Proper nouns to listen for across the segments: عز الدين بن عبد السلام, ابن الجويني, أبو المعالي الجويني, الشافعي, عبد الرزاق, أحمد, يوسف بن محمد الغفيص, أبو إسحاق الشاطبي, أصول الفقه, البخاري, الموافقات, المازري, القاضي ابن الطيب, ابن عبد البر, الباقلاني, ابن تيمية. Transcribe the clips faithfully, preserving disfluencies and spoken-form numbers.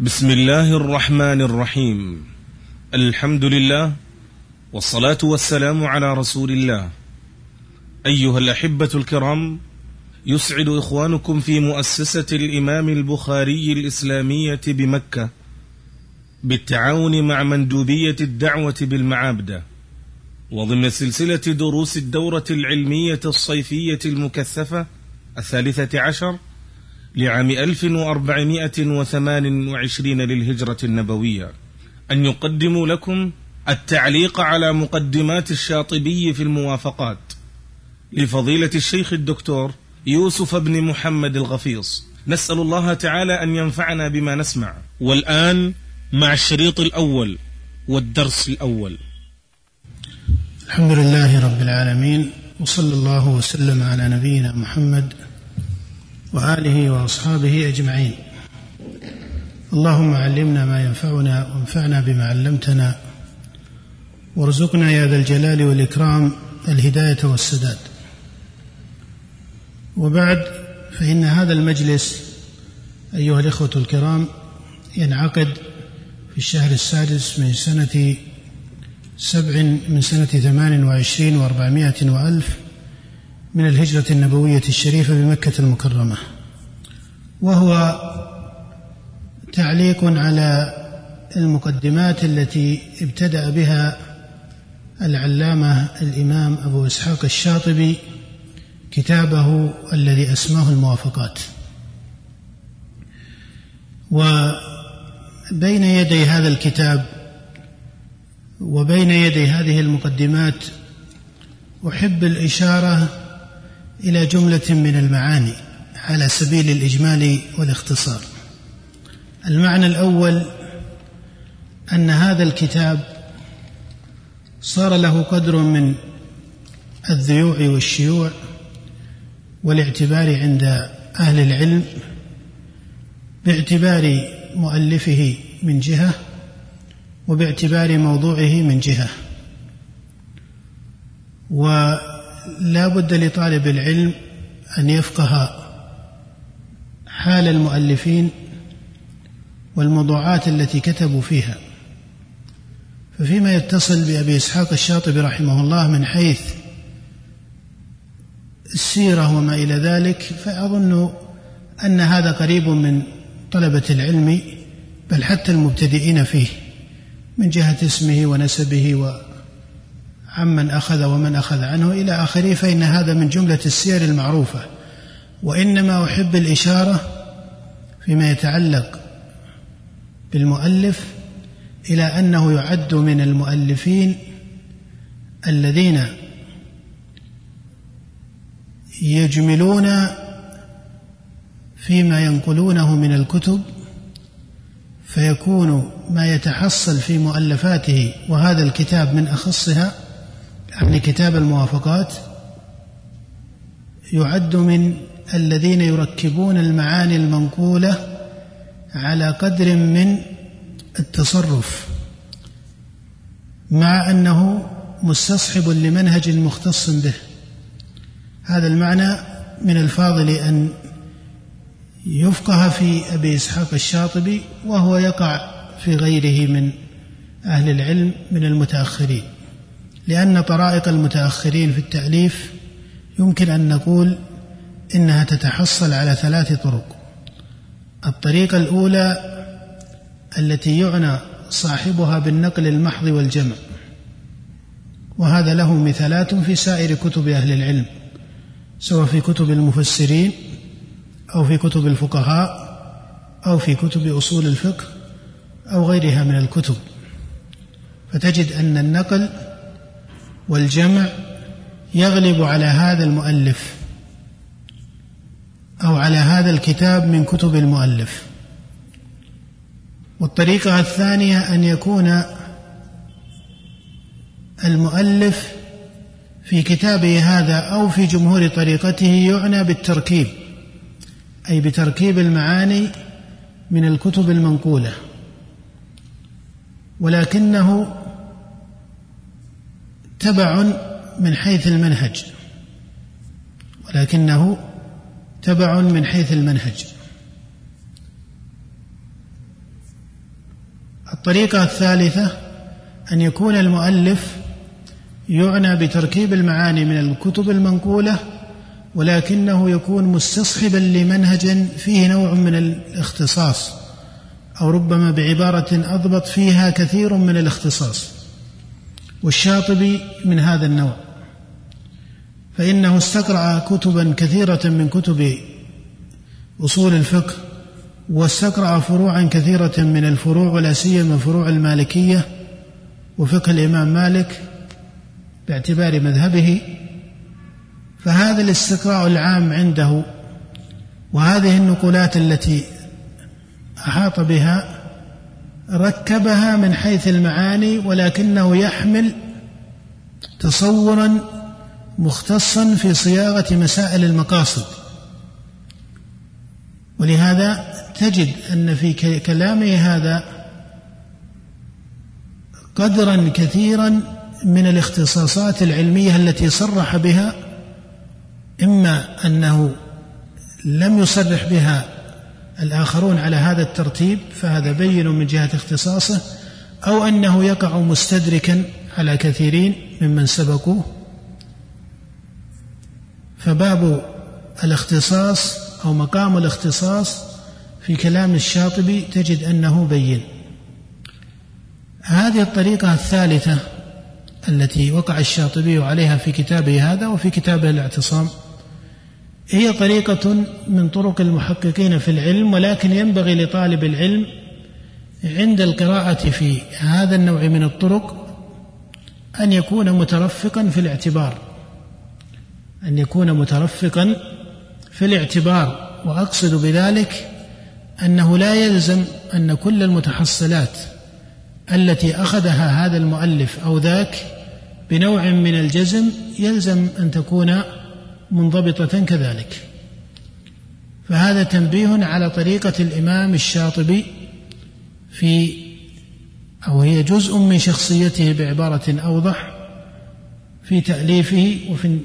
بسم الله الرحمن الرحيم. الحمد لله والصلاة والسلام على رسول الله. أيها الأحبة الكرام، يسعد إخوانكم في مؤسسة الإمام البخاري الإسلامية بمكة بالتعاون مع مندوبية الدعوة بالمعابدة، وضمن سلسلة دروس الدورة العلمية الصيفية المكثفة الثالثة عشر لعام ألف وأربعمائة وثمان وعشرين للهجرة النبوية، أن يقدم لكم التعليق على مقدمات الشاطبي في الموافقات لفضيلة الشيخ الدكتور يوسف بن محمد الغفيص. نسأل الله تعالى أن ينفعنا بما نسمع. والآن مع الشريط الأول والدرس الأول. الحمد لله رب العالمين، وصلى الله وسلم على نبينا محمد وآله وأصحابه أجمعين. اللهم علمنا ما ينفعنا وانفعنا بما علمتنا، وارزقنا يا ذا الجلال والإكرام الهداية والسداد. وبعد، فإن هذا المجلس أيها الإخوة الكرام ينعقد في الشهر السادس من سنة سبع من سنة ثمان وعشرين وأربعمائة وألف من الهجرة النبوية الشريفة بمكة المكرمة، وهو تعليق على المقدمات التي ابتدأ بها العلامة الإمام أبو إسحاق الشاطبي كتابه الذي أسماه الموافقات. وبين يدي هذا الكتاب وبين يدي هذه المقدمات أحب الإشارة إلى جملة من المعاني على سبيل الإجمال والاختصار. المعنى الأول أن هذا الكتاب صار له قدر من الذيوع والشيوع والاعتبار عند أهل العلم باعتبار مؤلفه من جهة، وباعتبار موضوعه من جهة، ولا بد لطالب العلم أن يفقه حال المؤلفين والموضوعات التي كتبوا فيها. ففيما يتصل بأبي إسحاق الشاطبي رحمه الله من حيث السيرة وما إلى ذلك، فأظن أن هذا قريب من طلبة العلم، بل حتى المبتدئين فيه، من جهة اسمه ونسبه و عمن أخذ ومن أخذ عنه إلى آخره، فإن هذا من جملة السير المعروفة. وإنما أحب الإشارة فيما يتعلق بالمؤلف إلى أنه يعد من المؤلفين الذين يجملون فيما ينقلونه من الكتب، فيكون ما يتحصل في مؤلفاته، وهذا الكتاب من أخصها، يعني كتاب الموافقات، يعد من الذين يركبون المعاني المنقولة على قدر من التصرف، مع أنه مستصحب لمنهج مختص به. هذا المعنى من الفاضل أن يفقه في أبي إسحاق الشاطبي، وهو يقع في غيره من أهل العلم من المتأخرين، لأن طرائق المتأخرين في التأليف يمكن أن نقول إنها تتحصل على ثلاث طرق. الطريقة الأولى التي يعنى صاحبها بالنقل المحض والجمع، وهذا له مثالات في سائر كتب أهل العلم، سواء في كتب المفسرين أو في كتب الفقهاء أو في كتب أصول الفقه أو غيرها من الكتب، فتجد أن النقل والجمع يغلب على هذا المؤلف أو على هذا الكتاب من كتب المؤلف. والطريقة الثانية أن يكون المؤلف في كتابه هذا أو في جمهور طريقته يعنى بالتركيب، أي بتركيب المعاني من الكتب المنقولة، ولكنه تبع من حيث المنهج ولكنه تبع من حيث المنهج الطريقة الثالثة أن يكون المؤلف يعنى بتركيب المعاني من الكتب المنقولة، ولكنه يكون مستصحبا لمنهج فيه نوع من الاختصاص، أو ربما بعبارة أضبط فيها كثير من الاختصاص، والشاطبي من هذا النوع، فإنه استقرأ كتبا كثيرة من كتب أصول الفقه، واستقرأ فروعا كثيرة من الفروع، ولا سيما فروع المالكية وفقه الإمام مالك باعتبار مذهبه، فهذا الاستقراء العام عنده وهذه النقولات التي أحاط بها ركبها من حيث المعاني، ولكنه يحمل تصورا مختصا في صياغة مسائل المقاصد. ولهذا تجد أن في كلامه هذا قدرا كثيرا من الاختصاصات العلمية التي صرح بها، إما أنه لم يصرح بها الآخرون على هذا الترتيب فهذا بين من جهة اختصاصه، أو أنه يقع مستدركا على كثيرين ممن سبقوه. فباب الاختصاص أو مقام الاختصاص في كلام الشاطبي تجد أنه بين. هذه الطريقة الثالثة التي وقع الشاطبي عليها في كتابه هذا وفي كتابه الاعتصام هي طريقة من طرق المحققين في العلم، ولكن ينبغي لطالب العلم عند القراءة في هذا النوع من الطرق أن يكون مترفقا في الاعتبار، أن يكون مترفقا في الاعتبار، وأقصد بذلك أنه لا يلزم أن كل المتحصلات التي أخذها هذا المؤلف أو ذاك بنوع من الجزم يلزم أن تكون منضبطة كذلك. فهذا تنبيه على طريقة الإمام الشاطبي في، أو هي جزء من شخصيته بعبارة أوضح، في تأليفه وفي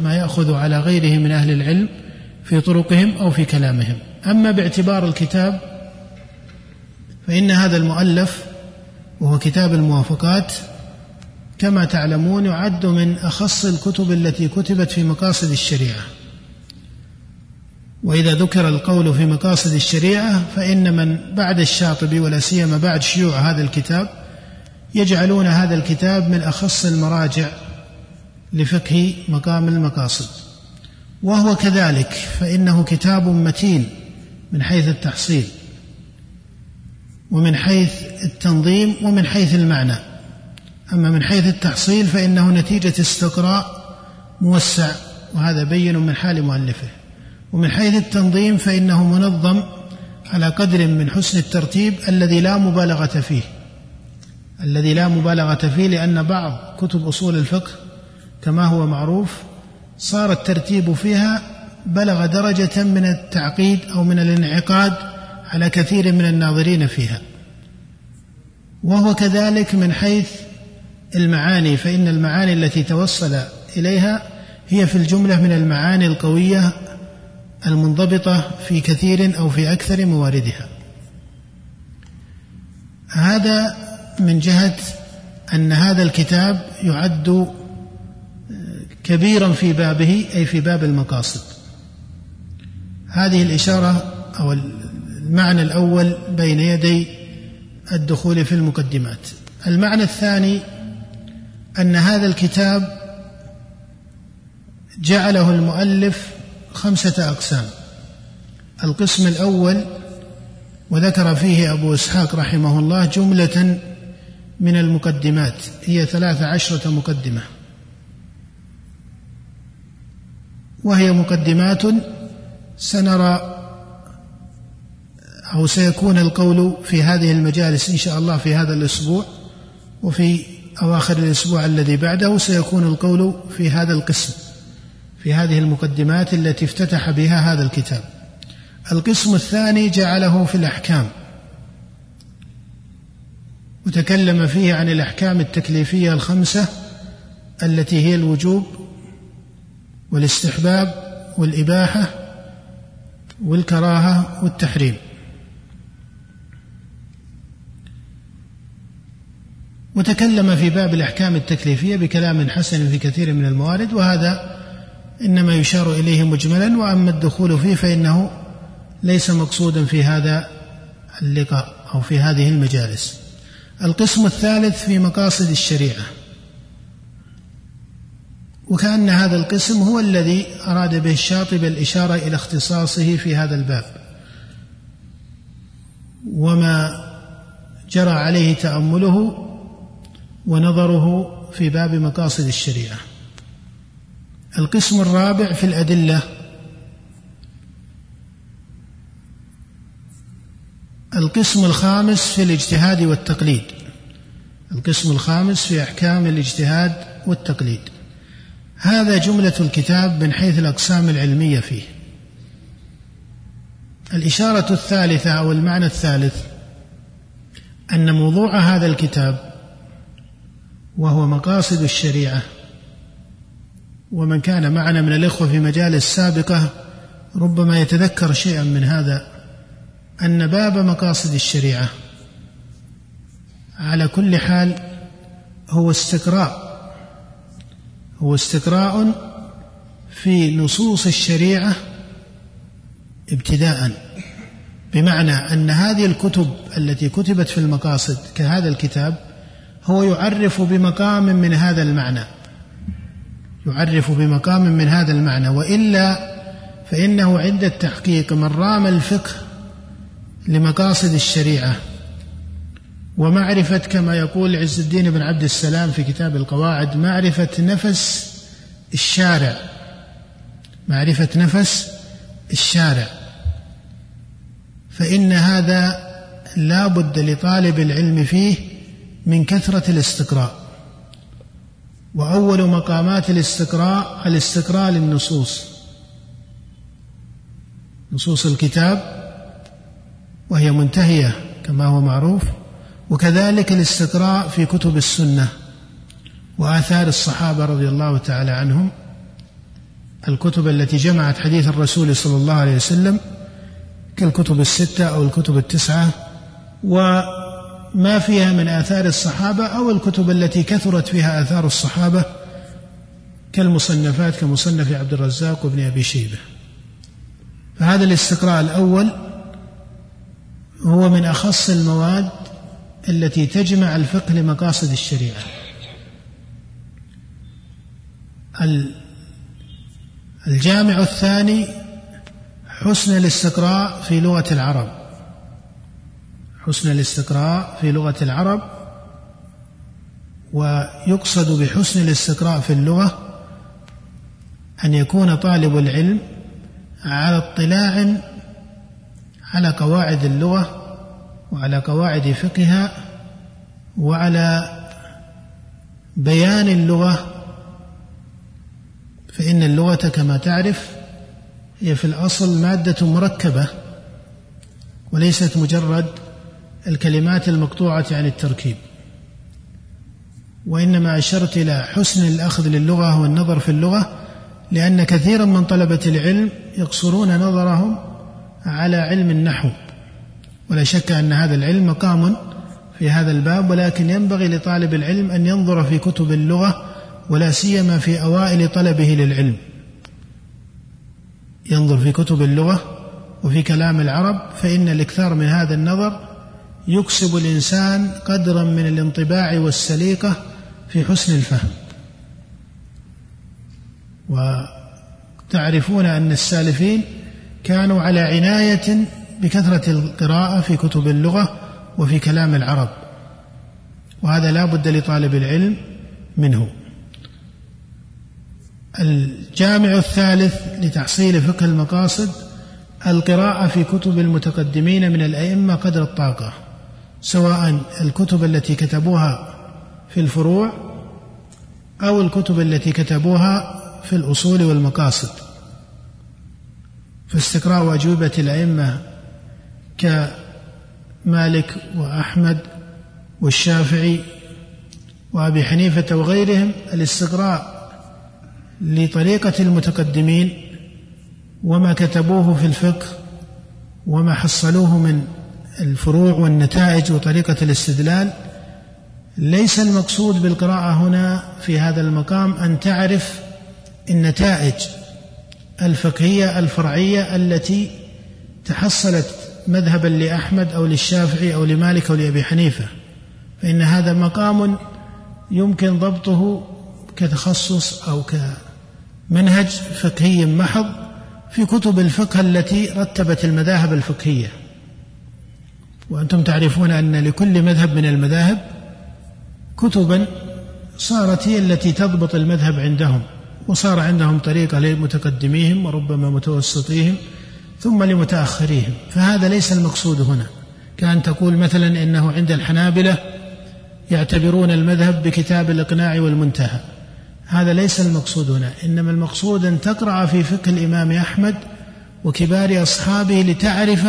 ما يأخذ على غيره من أهل العلم في طرقهم أو في كلامهم. أما باعتبار الكتاب فإن هذا المؤلف وهو كتاب الموافقات كما تعلمون يعد من أخص الكتب التي كتبت في مقاصد الشريعة، وإذا ذكر القول في مقاصد الشريعة فإن من بعد الشاطبي ولا سيما بعد شيوع هذا الكتاب يجعلون هذا الكتاب من أخص المراجع لفقه مقام المقاصد، وهو كذلك، فإنه كتاب متين من حيث التحصيل ومن حيث التنظيم ومن حيث المعنى. أما من حيث التحصيل فإنه نتيجة استقراء موسع، وهذا بين من حال مؤلفه، ومن حيث التنظيم فإنه منظم على قدر من حسن الترتيب الذي لا مبالغة فيه الذي لا مبالغة فيه لأن بعض كتب أصول الفقه كما هو معروف صار الترتيب فيها بلغ درجة من التعقيد أو من الانعقاد على كثير من الناظرين فيها. وهو كذلك من حيث المعاني، فإن المعاني التي توصل إليها هي في الجملة من المعاني القوية المنضبطة في كثير أو في أكثر مواردها. هذا من جهة أن هذا الكتاب يعد كبيرا في بابه، أي في باب المقاصد. هذه الإشارة أو المعنى الأول بين يدي الدخول في المقدمات. المعنى الثاني أن هذا الكتاب جعله المؤلف خمسة أقسام. القسم الأول وذكر فيه أبو إسحاق رحمه الله جملة من المقدمات هي ثلاث عشرة مقدمة، وهي مقدمات سنرى أو سيكون القول في هذه المجالس إن شاء الله في هذا الأسبوع، وفي أواخر الأسبوع الذي بعده سيكون القول في هذا القسم، في هذه المقدمات التي افتتح بها هذا الكتاب. القسم الثاني جعله في الأحكام، وتكلم فيه عن الأحكام التكليفية الخمسة التي هي الوجوب والاستحباب والإباحة والكراهة والتحريم. وتكلم في باب الأحكام التكليفية بكلام حسن في كثير من الموارد، وهذا إنما يشار إليه مجملا، وأما الدخول فيه فإنه ليس مقصودا في هذا اللقاء أو في هذه المجالس. القسم الثالث في مقاصد الشريعة، وكأن هذا القسم هو الذي أراد به الشاطبي الإشارة إلى اختصاصه في هذا الباب وما جرى عليه تأمله ونظره في باب مقاصد الشريعة. القسم الرابع في الأدلة، القسم الخامس في الاجتهاد والتقليد، القسم الخامس في أحكام الاجتهاد والتقليد. هذا جملة الكتاب من حيث الأقسام العلمية فيه. الإشارة الثالثة أو المعنى الثالث أن موضوع هذا الكتاب وهو مقاصد الشريعة، ومن كان معنا من الإخوة في مجالس سابقة ربما يتذكر شيئا من هذا، أن باب مقاصد الشريعة على كل حال هو استقراء هو استقراء في نصوص الشريعة ابتداء، بمعنى أن هذه الكتب التي كتبت في المقاصد كهذا الكتاب هو يعرف بمقام من هذا المعنى يعرف بمقام من هذا المعنى وإلا فإنه عند التحقيق من رام الفقه لمقاصد الشريعة ومعرفة، كما يقول عز الدين بن عبد السلام في كتاب القواعد، معرفة نفس الشارع معرفة نفس الشارع فإن هذا لا بد لطالب العلم فيه من كثرة الاستقراء. وأول مقامات الاستقراء الاستقراء للنصوص، نصوص الكتاب وهي منتهية كما هو معروف، وكذلك الاستقراء في كتب السنة وآثار الصحابة رضي الله تعالى عنهم، الكتب التي جمعت حديث الرسول صلى الله عليه وسلم كالكتب الستة أو الكتب التسعة وما فيها من آثار الصحابة، أو الكتب التي كثرت فيها آثار الصحابة كالمصنفات كمصنف عبد الرزاق وابن أبي شيبة. فهذا الاستقراء الأول هو من أخص المواد التي تجمع الفقه لمقاصد الشريعة. الجامع الثاني حسن الاستقراء في لغة العرب، حسن الاستقراء في لغة العرب، ويقصد بحسن الاستقراء في اللغة أن يكون طالب العلم على اطلاع على قواعد اللغة وعلى قواعد فقهها وعلى بيان اللغة، فإن اللغة كما تعرف هي في الأصل مادة مركبة وليست مجرد الكلمات المقطوعة عن التركيب، وإنما أشرت إلى حسن الأخذ للغة والنظر في اللغة، لأن كثيرا من طلبة العلم يقصرون نظرهم على علم النحو، ولا شك أن هذا العلم مقام في هذا الباب، ولكن ينبغي لطالب العلم أن ينظر في كتب اللغة ولا سيما في أوائل طلبه للعلم، ينظر في كتب اللغة وفي كلام العرب، فإن الإكثار من هذا النظر يكسب الإنسان قدرا من الانطباع والسليقة في حسن الفهم. وتعرفون أن السالفين كانوا على عناية بكثرة القراءة في كتب اللغة وفي كلام العرب، وهذا لا بد لطالب العلم منه. الجامع الثالث لتحصيل فقه المقاصد القراءة في كتب المتقدمين من الأئمة قدر الطاقة، سواء الكتب التي كتبوها في الفروع أو الكتب التي كتبوها في الأصول والمقاصد. فاستقراء أجوبة الأئمة كمالك وأحمد والشافعي وأبي حنيفة وغيرهم، الاستقراء لطريقة المتقدمين وما كتبوه في الفقه وما حصلوه من الفروع والنتائج وطريقة الاستدلال، ليس المقصود بالقراءة هنا في هذا المقام أن تعرف النتائج الفقهية الفرعية التي تحصلت مذهبا لأحمد أو للشافعي أو لمالك أو لأبي حنيفة، فإن هذا مقام يمكن ضبطه كتخصص أو كمنهج فقهي محض في كتب الفقه التي رتبت المذاهب الفقهية. وأنتم تعرفون أن لكل مذهب من المذاهب كتبا صارت هي التي تضبط المذهب عندهم، وصار عندهم طريقة لمتقدميهم وربما متوسطيهم ثم لمتأخريهم. فهذا ليس المقصود هنا، كأن تقول مثلا إنه عند الحنابلة يعتبرون المذهب بكتاب الإقناع والمنتهى، هذا ليس المقصود هنا. إنما المقصود أن تقرأ في فقه الإمام أحمد وكبار أصحابه لتعرف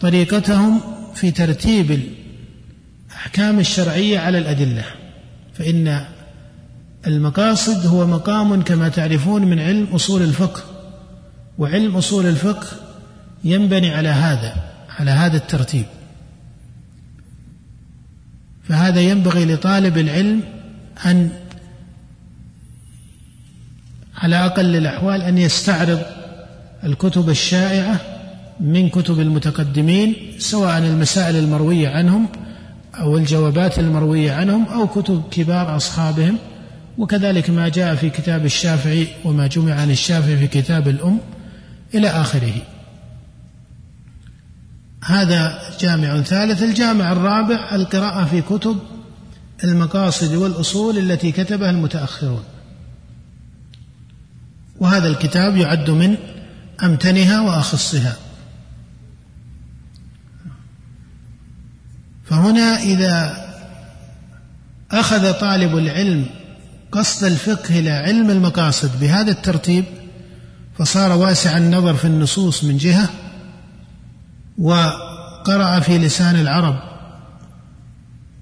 طريقتهم في ترتيب الأحكام الشرعية على الأدلة، فإن المقاصد هو مقام كما تعرفون من علم أصول الفقه، وعلم أصول الفقه ينبني على هذا على هذا الترتيب. فهذا ينبغي لطالب العلم أن على أقل الأحوال أن يستعرض الكتب الشائعة من كتب المتقدمين، سواء المسائل المروية عنهم أو الجوابات المروية عنهم أو كتب كبار أصحابهم، وكذلك ما جاء في كتاب الشافعي وما جمع عن الشافعي في كتاب الأم إلى آخره. هذا جامع ثالث. الجامع الرابع القراءة في كتب المقاصد والأصول التي كتبها المتأخرون، وهذا الكتاب يعد من أمتنها وأخصها. فهنا إذا أخذ طالب العلم قصد الفقه إلى علم المقاصد بهذا الترتيب فصار واسع النظر في النصوص من جهة، وقرأ في لسان العرب،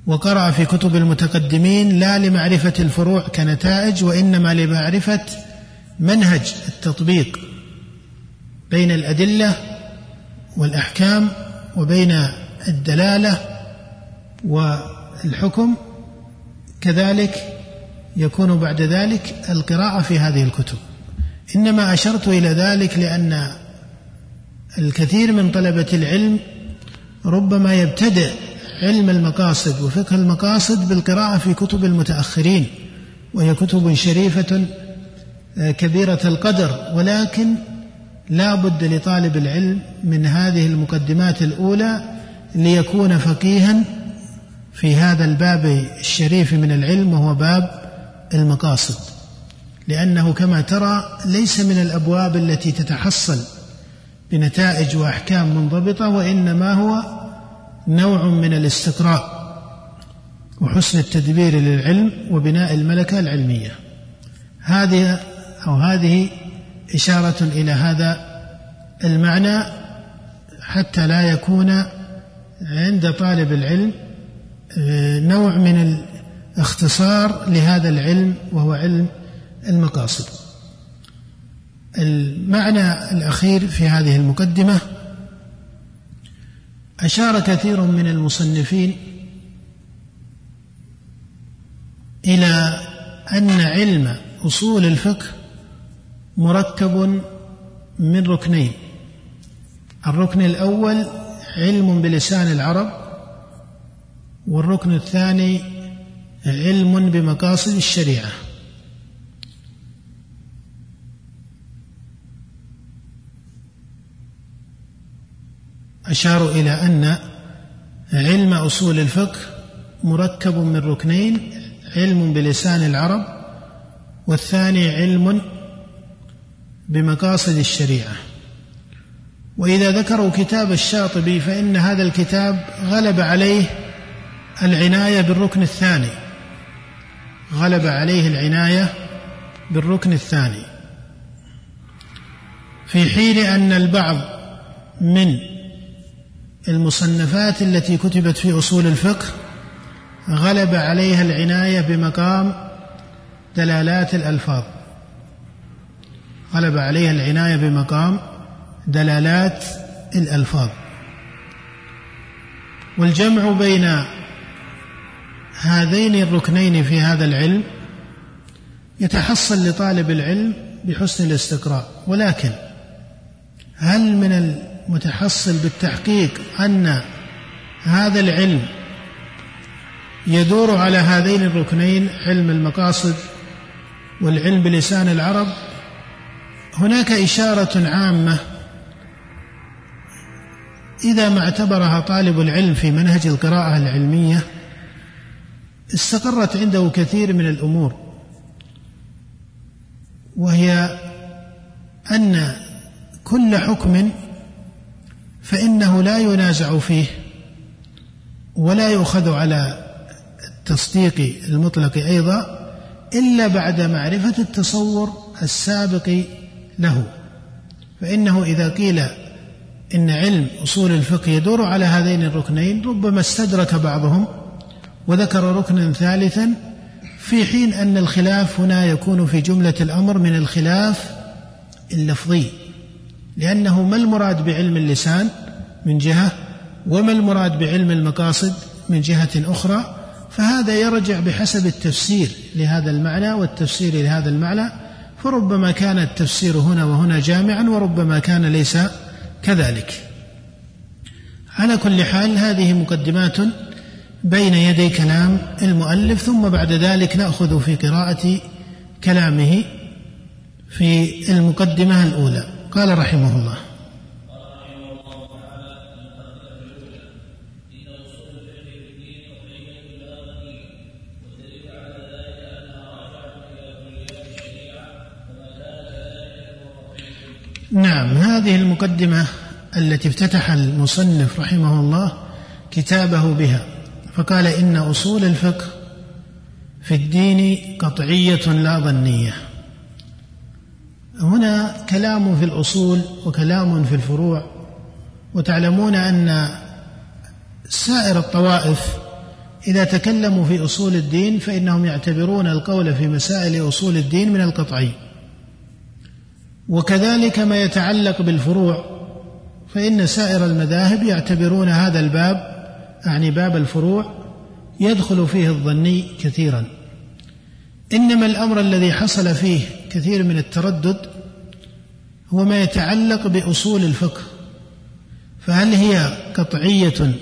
وقرأ في كتب المتقدمين لا لمعرفة الفروع كنتائج وإنما لمعرفة منهج التطبيق بين الأدلة والأحكام وبين الدلالة والحكم. كذلك يكون بعد ذلك القراءة في هذه الكتب. إنما أشرت إلى ذلك لأن الكثير من طلبة العلم ربما يبتدئ علم المقاصد وفقه المقاصد بالقراءة في كتب المتأخرين، وهي كتب شريفة كبيرة القدر، ولكن لا بد لطالب العلم من هذه المقدمات الأولى ليكون فقيها في هذا الباب الشريف من العلم، وهو باب المقاصد، لأنه كما ترى ليس من الأبواب التي تتحصل بنتائج وأحكام منضبطة، وإنما هو نوع من الاستقراء وحسن التدبير للعلم وبناء الملكة العلمية. هذه أو هذه إشارة إلى هذا المعنى حتى لا يكون عند طالب العلم نوع من ال اختصار لهذا العلم وهو علم المقاصد. المعنى الأخير في هذه المقدمة أشار كثير من المصنفين إلى أن علم أصول الفقه مركب من ركنين. الركن الأول علم بلسان العرب، والركن الثاني علم بمقاصد الشريعة. أشاروا إلى أن علم أصول الفقه مركب من ركنين، علم بلسان العرب والثاني علم بمقاصد الشريعة. وإذا ذكروا كتاب الشاطبي فإن هذا الكتاب غلب عليه العناية بالركن الثاني غلب عليه العناية بالركن الثاني في حين أن البعض من المصنفات التي كتبت في أصول الفقه غلب عليها العناية بمقام دلالات الألفاظ غلب عليها العناية بمقام دلالات الألفاظ والجمع بين هذين الركنين في هذا العلم يتحصل لطالب العلم بحسن الاستقراء. ولكن هل من المتحصل بالتحقيق أن هذا العلم يدور على هذين الركنين، علم المقاصد والعلم بلسان العرب؟ هناك إشارة عامة إذا ما اعتبرها طالب العلم في منهج القراءة العلمية استقرت عنده كثير من الأمور، وهي أن كل حكم فإنه لا ينازع فيه ولا يؤخذ على التصديق المطلق أيضا إلا بعد معرفة التصور السابق له. فإنه إذا قيل إن علم أصول الفقه يدور على هذين الركنين ربما استدرك بعضهم وذكر ركنا ثالثا، في حين أن الخلاف هنا يكون في جملة الأمر من الخلاف اللفظي، لأنه ما المراد بعلم اللسان من جهة وما المراد بعلم المقاصد من جهة أخرى، فهذا يرجع بحسب التفسير لهذا المعنى والتفسير لهذا المعنى، فربما كان التفسير هنا وهنا جامعا وربما كان ليس كذلك. على كل حال هذه مقدمات بين يدي كلام المؤلف، ثم بعد ذلك نأخذ في قراءة كلامه في المقدمة الأولى. قال رحمه الله: نعم، هذه المقدمة التي افتتح المصنف رحمه الله كتابه بها، فقال إن أصول الفقه في الدين قطعية لا ظنية. هنا كلام في الأصول وكلام في الفروع، وتعلمون أن سائر الطوائف إذا تكلموا في أصول الدين فإنهم يعتبرون القول في مسائل أصول الدين من القطعي، وكذلك ما يتعلق بالفروع فإن سائر المذاهب يعتبرون هذا الباب، يعني باب الفروع، يدخل فيه الظني كثيرا. إنما الأمر الذي حصل فيه كثير من التردد هو ما يتعلق بأصول الفقه، فهل هي قطعية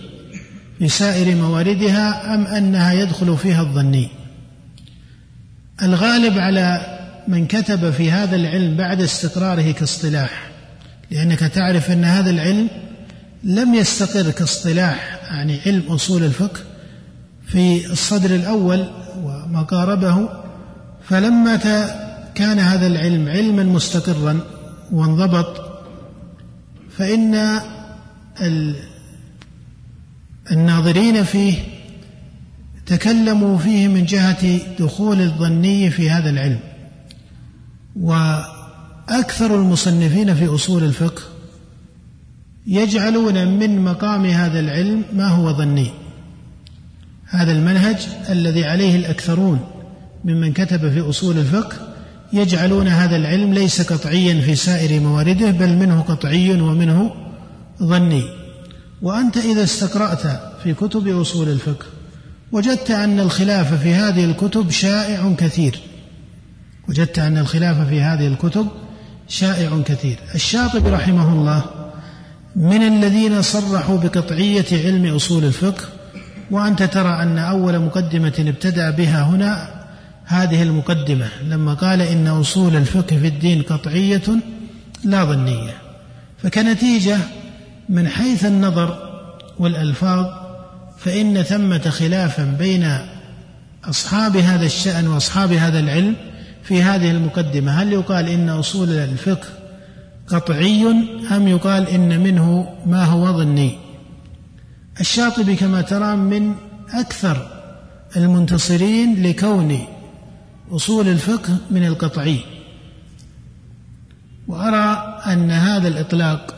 في سائر مواردها أم أنها يدخل فيها الظني؟ الغالب على من كتب في هذا العلم بعد استقراره كاصطلاح، لأنك تعرف أن هذا العلم لم يستقر كاصطلاح، يعني علم أصول الفقه في الصدر الأول وما قاربه، فلما كان هذا العلم علما مستقرا وانضبط فإن الناظرين فيه تكلموا فيه من جهة دخول الظني في هذا العلم. وأكثر المصنفين في أصول الفقه يجعلون من مقام هذا العلم ما هو ظني، هذا المنهج الذي عليه الأكثرون ممن كتب في أصول الفقه يجعلون هذا العلم ليس قطعيا في سائر موارده، بل منه قطعي ومنه ظني. وأنت إذا استقرأت في كتب أصول الفقه وجدت أن الخلاف في هذه الكتب شائع كثير، وجدت أن الخلاف في هذه الكتب شائع كثير. الشاطبي رحمه الله من الذين صرحوا بقطعية علم أصول الفقه، وأنت ترى أن أول مقدمة ابتدأ بها هنا هذه المقدمة لما قال إن أصول الفقه في الدين قطعية لا ظنية، فكنتيجة من حيث النظر والألفاظ فإن ثمة خلافا بين أصحاب هذا الشأن وأصحاب هذا العلم في هذه المقدمة، هل يقال إن أصول الفقه قطعي أم يقال إن منه ما هو ظني؟ الشاطبي كما ترى من أكثر المنتصرين لكون أصول الفقه من القطعي، وأرى أن هذا الإطلاق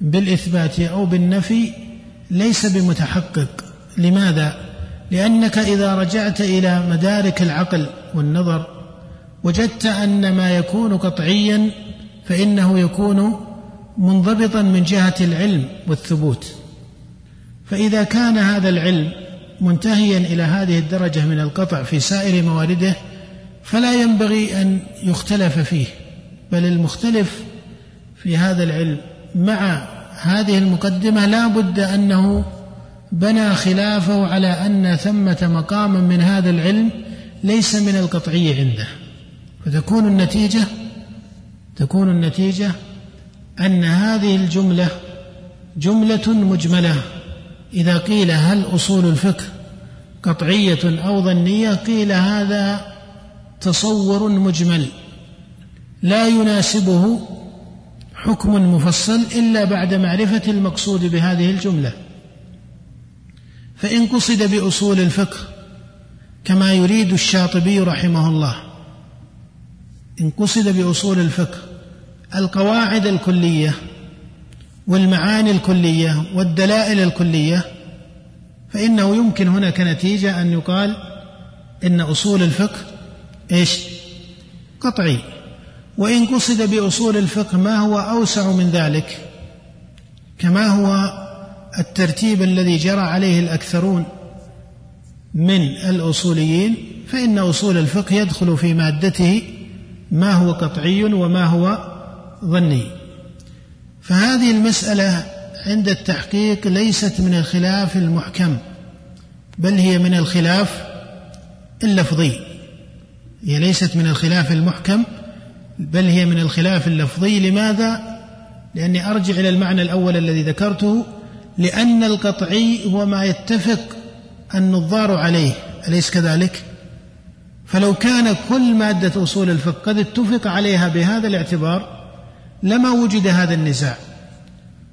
بالإثبات أو بالنفي ليس بمتحقق. لماذا؟ لأنك إذا رجعت إلى مدارك العقل والنظر وجدت أن ما يكون قطعيا فإنه يكون منضبطا من جهة العلم والثبوت، فإذا كان هذا العلم منتهيا إلى هذه الدرجة من القطع في سائر موارده فلا ينبغي أن يختلف فيه، بل المختلف في هذا العلم مع هذه المقدمة لا بد أنه بنى خلافه على أن ثمة مقاما من هذا العلم ليس من القطعي عنده، فتكون النتيجة تكون النتيجة أن هذه الجملة جملة مجملة. إذا قيل هل أصول الفقه قطعية أو ظنية، قيل هذا تصور مجمل لا يناسبه حكم مفصل إلا بعد معرفة المقصود بهذه الجملة. فإن قصد بأصول الفقه كما يريد الشاطبي رحمه الله، إن قصد بأصول الفقه القواعد الكلية والمعاني الكلية والدلائل الكلية، فإنه يمكن هنا كنتيجة أن يقال إن أصول الفقه إيش؟ قطعي. وإن قصد بأصول الفقه ما هو أوسع من ذلك كما هو الترتيب الذي جرى عليه الأكثرون من الأصوليين، فإن أصول الفقه يدخل في مادته ما هو قطعي وما هو ظني. فهذه المسألة عند التحقيق ليست من الخلاف المحكم، بل هي من الخلاف اللفظي، هي ليست من الخلاف المحكم بل هي من الخلاف اللفظي. لماذا؟ لأني أرجع إلى المعنى الأول الذي ذكرته، لأن القطعي هو ما يتفق النظار عليه، أليس كذلك؟ فلو كان كل مادة أصول الفقه قد اتفق عليها بهذا الاعتبار لما وجد هذا النزاع.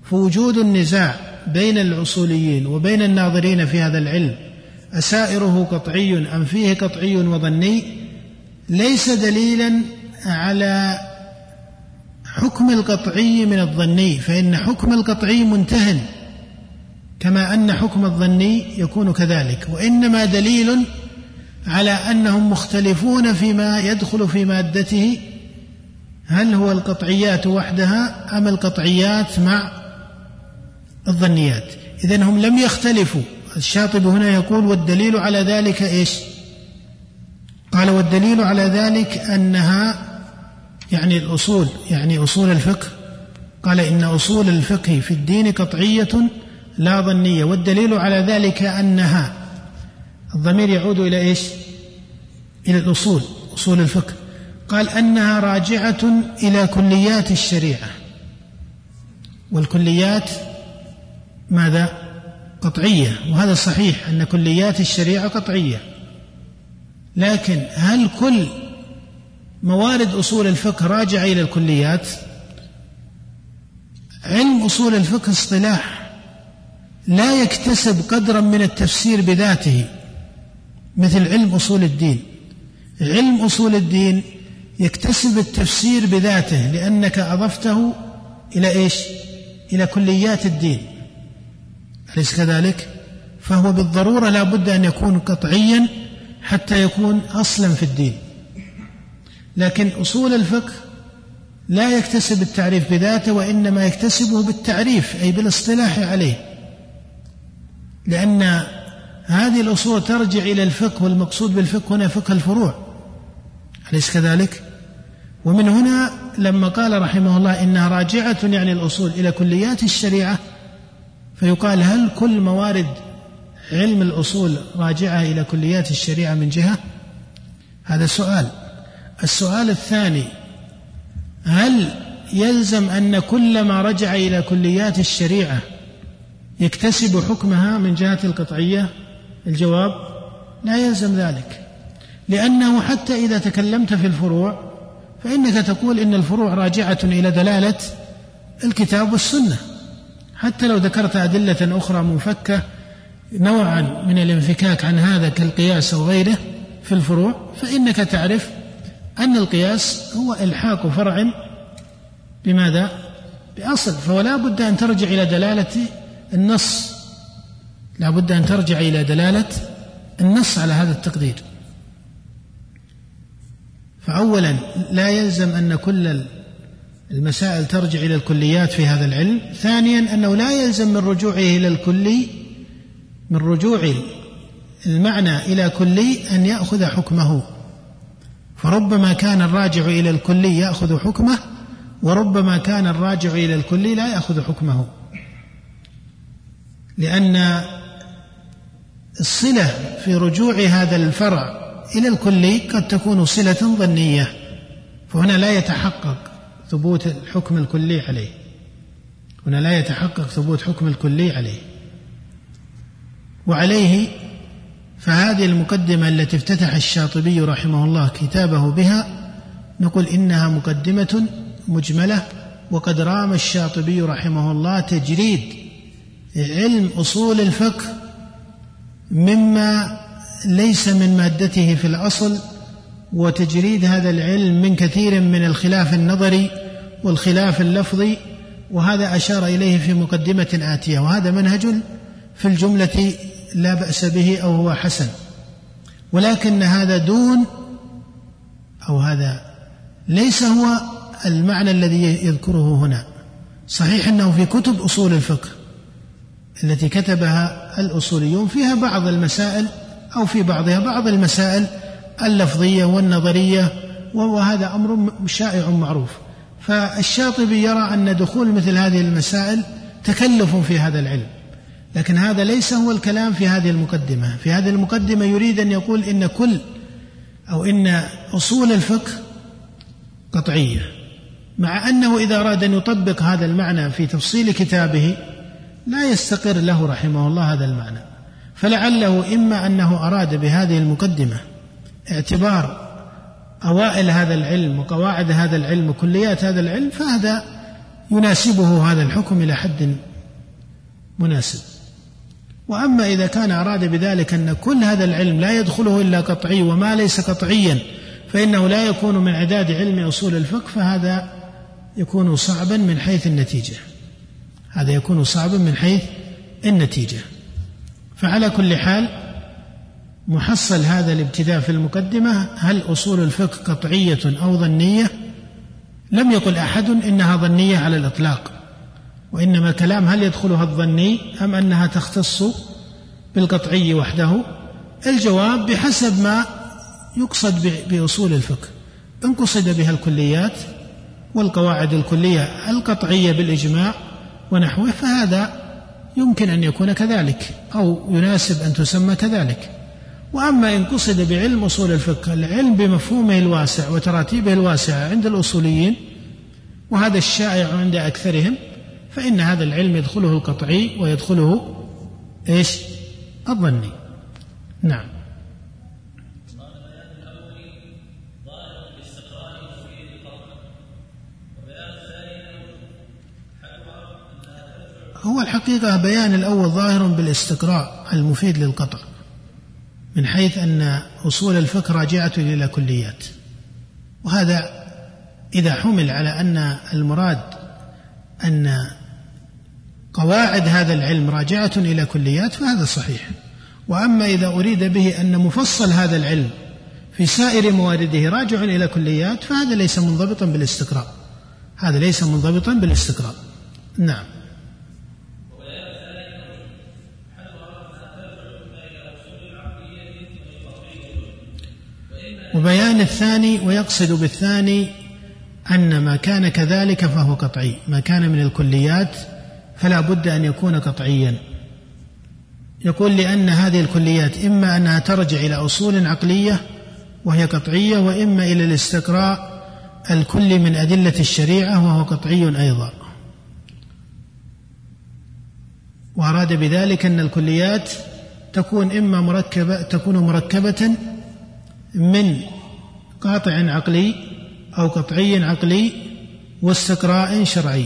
فوجود النزاع بين الأصوليين وبين الناظرين في هذا العلم أسائره قطعي أم فيه قطعي وظني ليس دليلا على حكم القطعي من الظني، فإن حكم القطعي منتهن كما أن حكم الظني يكون كذلك، وإنما دليل على أنهم مختلفون فيما يدخل في مادته، هل هو القطعيات وحدها أم القطعيات مع الظنيات. إذن هم لم يختلفوا. الشاطبي هنا يقول والدليل على ذلك إيش؟ قال والدليل على ذلك أنها يعني الأصول، يعني أصول الفقه، قال إن أصول الفقه في الدين قطعية لا ظنية، والدليل على ذلك أنها، الضمير يعود إلى إيش؟ إلى الأصول، أصول الفقه. قال أنها راجعة إلى كليات الشريعة، والكليات ماذا؟ قطعية، وهذا صحيح أن كليات الشريعة قطعية، لكن هل كل موارد أصول الفقه راجعة إلى الكليات؟ علم أصول الفقه اصطلاح لا يكتسب قدرا من التفسير بذاته مثل علم أصول الدين. علم أصول الدين يكتسب التفسير بذاته لأنك أضفته إلى إيش؟ إلى كليات الدين، أليس كذلك؟ فهو بالضرورة لا بد أن يكون قطعيا حتى يكون أصلا في الدين. لكن أصول الفقه لا يكتسب التعريف بذاته، وإنما يكتسبه بالتعريف أي بالاصطلاح عليه، لأن هذه الأصول ترجع إلى الفقه، والمقصود بالفقه هنا فقه الفروع، أليس كذلك؟ ومن هنا لما قال رحمه الله إنها راجعة يعني الأصول إلى كليات الشريعة، فيقال هل كل موارد علم الأصول راجعة إلى كليات الشريعة من جهة؟ هذا سؤال. السؤال الثاني، هل يلزم أن كل ما رجع إلى كليات الشريعة يكتسب حكمها من جهة القطعية؟ الجواب لا يلزم ذلك، لأنه حتى إذا تكلمت في الفروع فإنك تقول إن الفروع راجعة إلى دلالة الكتاب والسنة، حتى لو ذكرت أدلة أخرى منفكة نوعا من الانفكاك عن هذا كالقياس وغيره في الفروع، فإنك تعرف أن القياس هو إلحاق فرع بماذا؟ بأصل، فلا بد أن ترجع إلى دلالة النص، لا بد أن ترجع إلى دلالة النص على هذا التقدير. فأولا لا يلزم أن كل المسائل ترجع إلى الكليات في هذا العلم. ثانيا أنه لا يلزم من رجوعه إلى الكلي من رجوع المعنى إلى كلي أن يأخذ حكمه، فربما كان الراجع إلى الكلي يأخذ حكمه، وربما كان الراجع إلى الكلي لا يأخذ حكمه، لأن الصلة في رجوع هذا الفرع إلى الكلي قد تكون صلة ظنية، فهنا لا يتحقق ثبوت الحكم الكلي عليه، هنا لا يتحقق ثبوت حكم الكلي عليه. وعليه فهذه المقدمة التي افتتح الشاطبي رحمه الله كتابه بها نقول إنها مقدمة مجملة، وقد رام الشاطبي رحمه الله تجريد علم أصول الفقه مما ليس من مادته في الأصل، وتجريد هذا العلم من كثير من الخلاف النظري والخلاف اللفظي، وهذا أشار إليه في مقدمة آتية، وهذا منهج في الجملة لا بأس به أو هو حسن، ولكن هذا دون أو هذا ليس هو المعنى الذي يذكره هنا. صحيح أنه في كتب أصول الفقه التي كتبها الأصوليون فيها بعض المسائل أو في بعضها بعض المسائل اللفظية والنظرية، وهذا أمر شائع معروف، فالشاطبي يرى أن دخول مثل هذه المسائل تكلف في هذا العلم، لكن هذا ليس هو الكلام في هذه المقدمة. في هذه المقدمة يريد أن يقول إن كل أو إن أصول الفقه قطعية، مع أنه إذا أراد أن يطبق هذا المعنى في تفصيل كتابه لا يستقر له رحمه الله هذا المعنى، فلعله إما أنه أراد بهذه المقدمة اعتبار أوائل هذا العلم وقواعد هذا العلم وكليات هذا العلم، فهذا يناسبه هذا الحكم إلى حد مناسب، وأما إذا كان أراد بذلك أن كل هذا العلم لا يدخله إلا قطعي وما ليس قطعيا فإنه لا يكون من عداد علم أصول الفقه، فهذا يكون صعبا من حيث النتيجة، هذا يكون صعبا من حيث النتيجة. فعلى كل حال محصل هذا الابتداء في المقدمة، هل أصول الفقه قطعية أو ظنية؟ لم يقل أحد إنها ظنية على الإطلاق، وإنما كلام هل يدخلها الظني أم أنها تختص بالقطعي وحده؟ الجواب بحسب ما يقصد بأصول الفقه، إن قصد بها الكليات والقواعد الكلية القطعية بالإجماع ونحوه فهذا يمكن أن يكون كذلك أو يناسب أن تسمى كذلك، وأما إن قصد بعلم أصول الفقه العلم بمفهومه الواسع وتراتيبه الواسعة عند الأصوليين، وهذا الشائع عند أكثرهم، فإن هذا العلم يدخله القطعي ويدخله إيش؟ الظني. نعم. هو الحقيقة بيان الأول ظاهر بالاستقراء المفيد للقطع، من حيث أن أصول الفقه راجعة إلى كليات، وهذا إذا حمل على أن المراد أن قواعد هذا العلم راجعة إلى كليات فهذا صحيح، وأما إذا أريد به أن مفصل هذا العلم في سائر موارده راجع إلى كليات فهذا ليس منضبطا بالاستقراء، هذا ليس منضبطا بالاستقراء. نعم. وبيان الثاني، ويقصد بالثاني أن ما كان كذلك فهو قطعي، ما كان من الكليات فلا بد أن يكون قطعيا. يقول لأن هذه الكليات إما أنها ترجع إلى أصول عقلية وهي قطعية، وإما إلى الاستقراء الكل من أدلة الشريعة وهو قطعي أيضا، وأراد بذلك أن الكليات تكون إما مركبة تكون مركبة من قاطع عقلي أو قطعي عقلي واستقراء شرعي،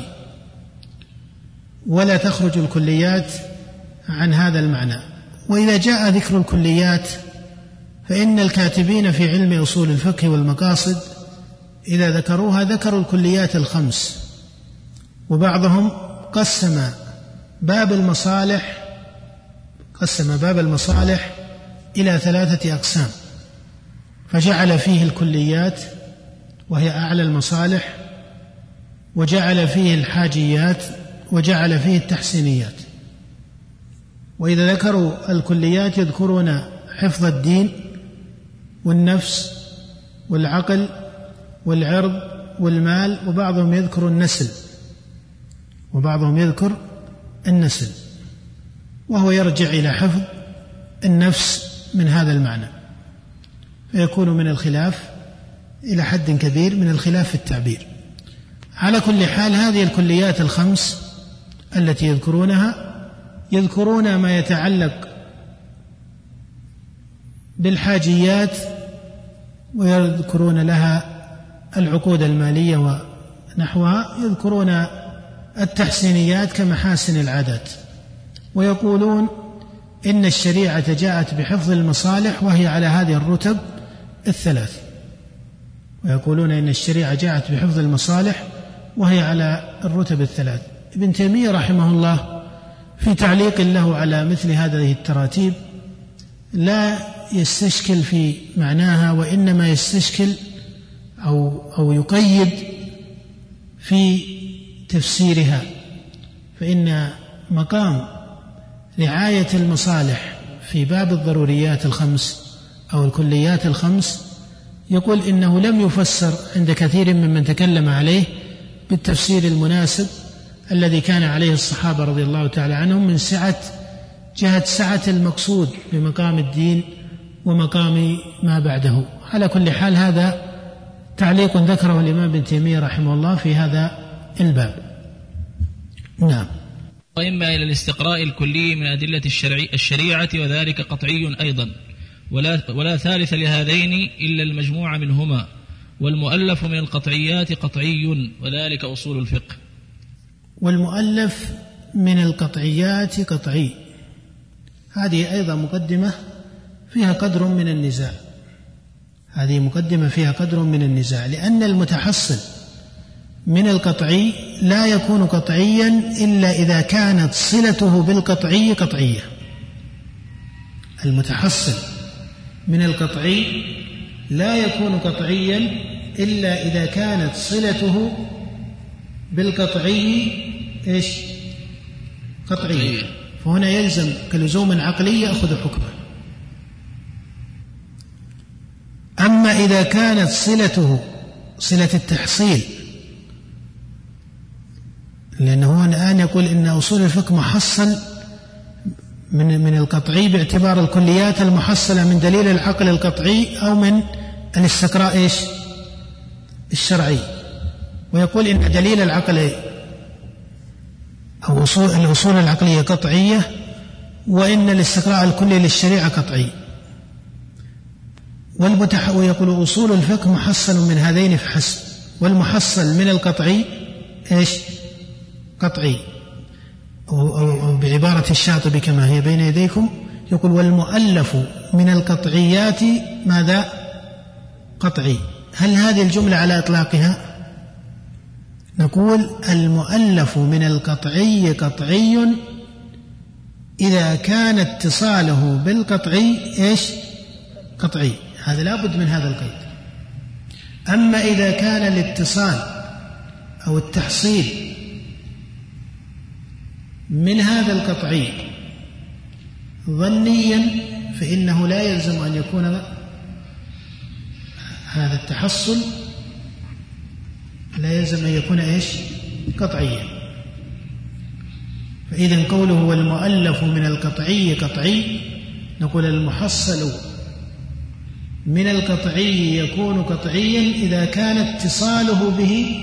ولا تخرج الكليات عن هذا المعنى. وإذا جاء ذكر الكليات فإن الكاتبين في علم أصول الفقه والمقاصد إذا ذكروها ذكروا الكليات الخمس، وبعضهم قسم باب المصالح قسم باب المصالح إلى ثلاثة أقسام، فجعل فيه الكليات وهي أعلى المصالح، وجعل فيه الحاجيات، وجعل فيه التحسينيات. وإذا ذكروا الكليات يذكرون حفظ الدين والنفس والعقل والعرض والمال، وبعضهم يذكر النسل وبعضهم يذكر النسل، وهو يرجع إلى حفظ النفس من هذا المعنى، فيكون من الخلاف إلى حد كبير من الخلاف في التعبير. على كل حال هذه الكليات الخمس التي يذكرونها يذكرون ما يتعلق بالحاجيات، ويذكرون لها العقود المالية ونحوها، يذكرون التحسينيات كمحاسن العادات، ويقولون إن الشريعة جاءت بحفظ المصالح وهي على هذه الرتب الثلاث، ويقولون إن الشريعة جاءت بحفظ المصالح وهي على الرتب الثلاث. ابن تيمية رحمه الله في تعليق له على مثل هذه التراتيب لا يستشكل في معناها، وإنما يستشكل أو, أو يقيد في تفسيرها، فإن مقام رعاية المصالح في باب الضروريات الخمس أو الكليات الخمس يقول إنه لم يفسر عند كثير ممن تكلم عليه بالتفسير المناسب الذي كان عليه الصحابة رضي الله تعالى عنهم من سعة جهة سعة المقصود بمقام الدين ومقام ما بعده. على كل حال هذا تعليق ذكره الإمام ابن تيمية رحمه الله في هذا الباب. نعم. وإما إلى الاستقراء الكلي من أدلة الشريعة، وذلك قطعي أيضا، ولا, ولا ثالث لهذين إلا المجموعة منهما، والمؤلف من القطعيات قطعي، وذلك أصول الفقه. والمؤلف من القطعيات قطعي، هذه أيضا مقدمة فيها قدر من النزاع، هذه مقدمة فيها قدر من النزاع، لأن المتحصل من القطعي لا يكون قطعيا إلا إذا كانت صلته بالقطعي قطعية. المتحصل من القطعي لا يكون قطعيا إلا إذا كانت صلته بالقطعي إيش؟ قطعية. فهنا يلزم كلزوم عقلي يأخذ حكمه. أما إذا كانت صلته صلة التحصيل، لأنه الآن يقول إن أصول الفقه محصل من من القطعي باعتبار الكليات المحصلة من دليل العقل القطعي أو من الاستقراء إيش؟ الشرعي، ويقول إن دليل العقل أو الأصول العقلية قطعية، وإن الاستقراء الكلي للشريعة قطعي، ويقول أصول الفقه محصل من هذين فحسب، والمحصل من القطعي إيش؟ قطعي. أو بعبارة الشاطبي كما هي بين يديكم يقول والمؤلف من القطعيات ماذا؟ قطعي. هل هذه الجملة على إطلاقها؟ نقول المؤلف من القطعي قطعي إذا كان اتصاله بالقطعي إيش؟ قطعي. هذا لا بد من هذا القيد. أما إذا كان الاتصال أو التحصيل من هذا القطعي ظنيا فإنه لا يلزم أن يكون هذا التحصل، لا يلزم أن يكون إيش؟ قطعيا. فإذا قوله والمؤلف من القطعي قطعي، نقول المحصل من القطعي يكون قطعيا إذا كان اتصاله به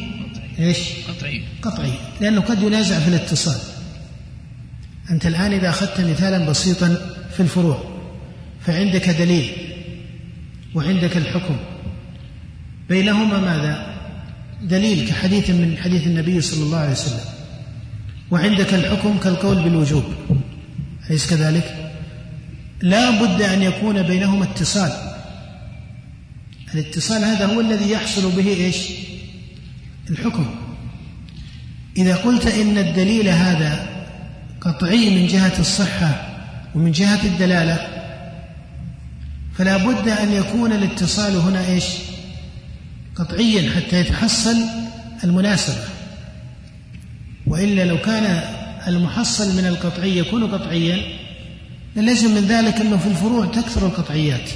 إيش؟ قطعي. قطعي، لأنه قد ينازع في الاتصال. أنت الآن إذا أخذت مثالا بسيطا في الفروع فعندك دليل وعندك الحكم، بينهما ماذا؟ دليل كحديث من حديث النبي صلى الله عليه وسلم، وعندك الحكم كالقول بالوجوب، أليس كذلك؟ لا بد أن يكون بينهما اتصال. الاتصال هذا هو الذي يحصل به إيش؟ الحكم. إذا قلت إن الدليل هذا قطعي من جهة الصحة ومن جهة الدلالة، فلا بد أن يكون الاتصال هنا إيش؟ قطعيا حتى يتحصل المناسبة. وإلا لو كان المحصل من القطعي يكون قطعيا ليس من ذلك أنه في الفروع تكثر القطعيات،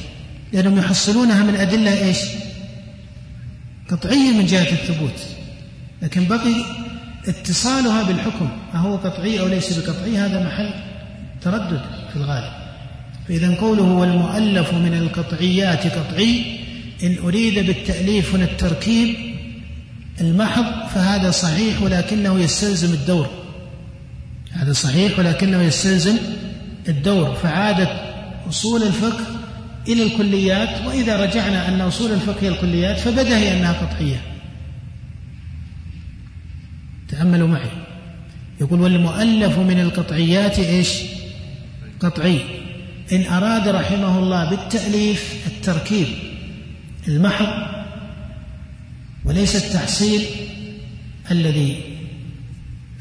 لأنهم يحصلونها من أدلة إيش؟ قطعية من جهة الثبوت، لكن بقي اتصالها بالحكم أهو قطعي أو ليس بقطعي، هذا محل تردد في الغالب. فإذا قوله والمؤلف من القطعيات قطعي إن أريد بالتأليف هنا التركيب المحض فهذا صحيح ولكنه يستلزم الدور، هذا صحيح ولكنه يستلزم الدور. فعادت أصول الفقه إلى الكليات، وإذا رجعنا أن أصول الفقه هي الكليات فبدأ هي أنها قطعية. تأملوا معي، يقول والمؤلف من القطعيات إيش؟ قطعي. إن أراد رحمه الله بالتأليف التركيب المحض وليس التحصيل الذي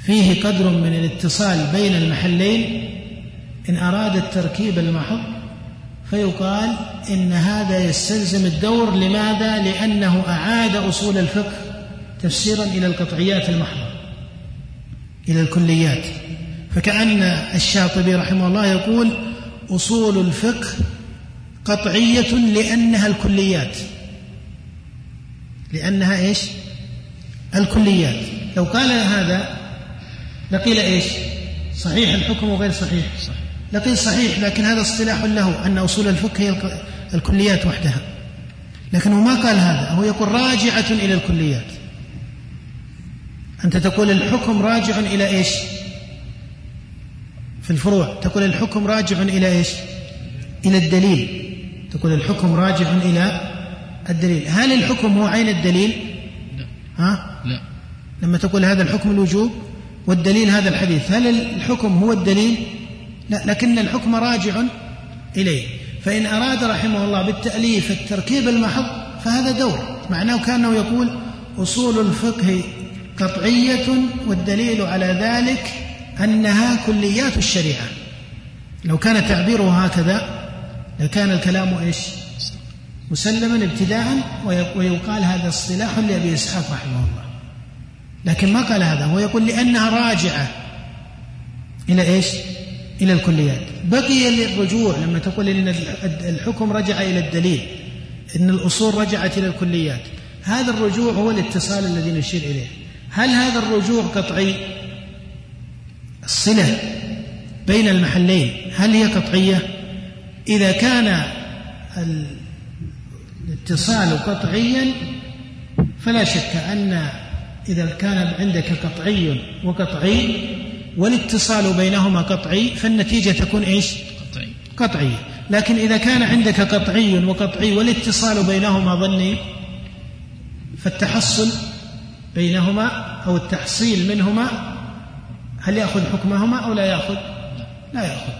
فيه قدر من الاتصال بين المحلين، إن أراد التركيب المحض فيقال إن هذا يستلزم الدور. لماذا؟ لأنه أعاد أصول الفقه تفسيرا إلى القطعيات المحضة إلى الكليات، فكأن الشاطبي رحمه الله يقول أصول الفقه قطعية لأنها الكليات، لأنها إيش؟ الكليات. لو قال هذا لقيل إيش؟ صحيح الحكم وغير صحيح، لقيل صحيح، لكن هذا اصطلاح له أن أصول الفقه هي الكليات وحدها، لكنه ما قال هذا، هو يقول راجعة إلى الكليات. أنت تقول الحكم راجع إلى إيش في الفروع؟ تقول الحكم راجع إلى إيش؟ إلى الدليل. تقول الحكم راجع إلى الدليل. هل الحكم هو عين الدليل؟ ها؟ لا. لما تقول هذا الحكم الوجوب والدليل هذا الحديث، هل الحكم هو الدليل؟ لا، لكن الحكم راجع إليه. فإن أراد رحمه الله بالتأليف التركيب المحض فهذا دور، معناه كأنه يقول أصول الفقه قطعية والدليل على ذلك أنها كليات الشريعة. لو كان تعبيره هكذا لكان الكلام إيش؟ مسلما ابتداء، ويقال هذا اصطلاح لأبي إسحاق رحمه الله، لكن ما قال هذا، هو يقول لأنها راجعة إلى إيش؟ إلى الكليات. بقي للرجوع لما تقول إن الحكم رجع إلى الدليل، إن الأصول رجعت إلى الكليات، هذا الرجوع هو الاتصال الذي نشير إليه. هل هذا الرجوع قطعي؟ الصلة بين المحلين هل هي قطعية؟ إذا كان الاتصال قطعيا فلا شك أن إذا كان عندك قطعي وقطعي والاتصال بينهما قطعي فالنتيجة تكون إيش؟ قطعي. قطعي. لكن إذا كان عندك قطعي وقطعي والاتصال بينهما ظني فالتحصل بينهما أو التحصيل منهما هل يأخذ حكمهما أو لا يأخذ؟ لا يأخذ.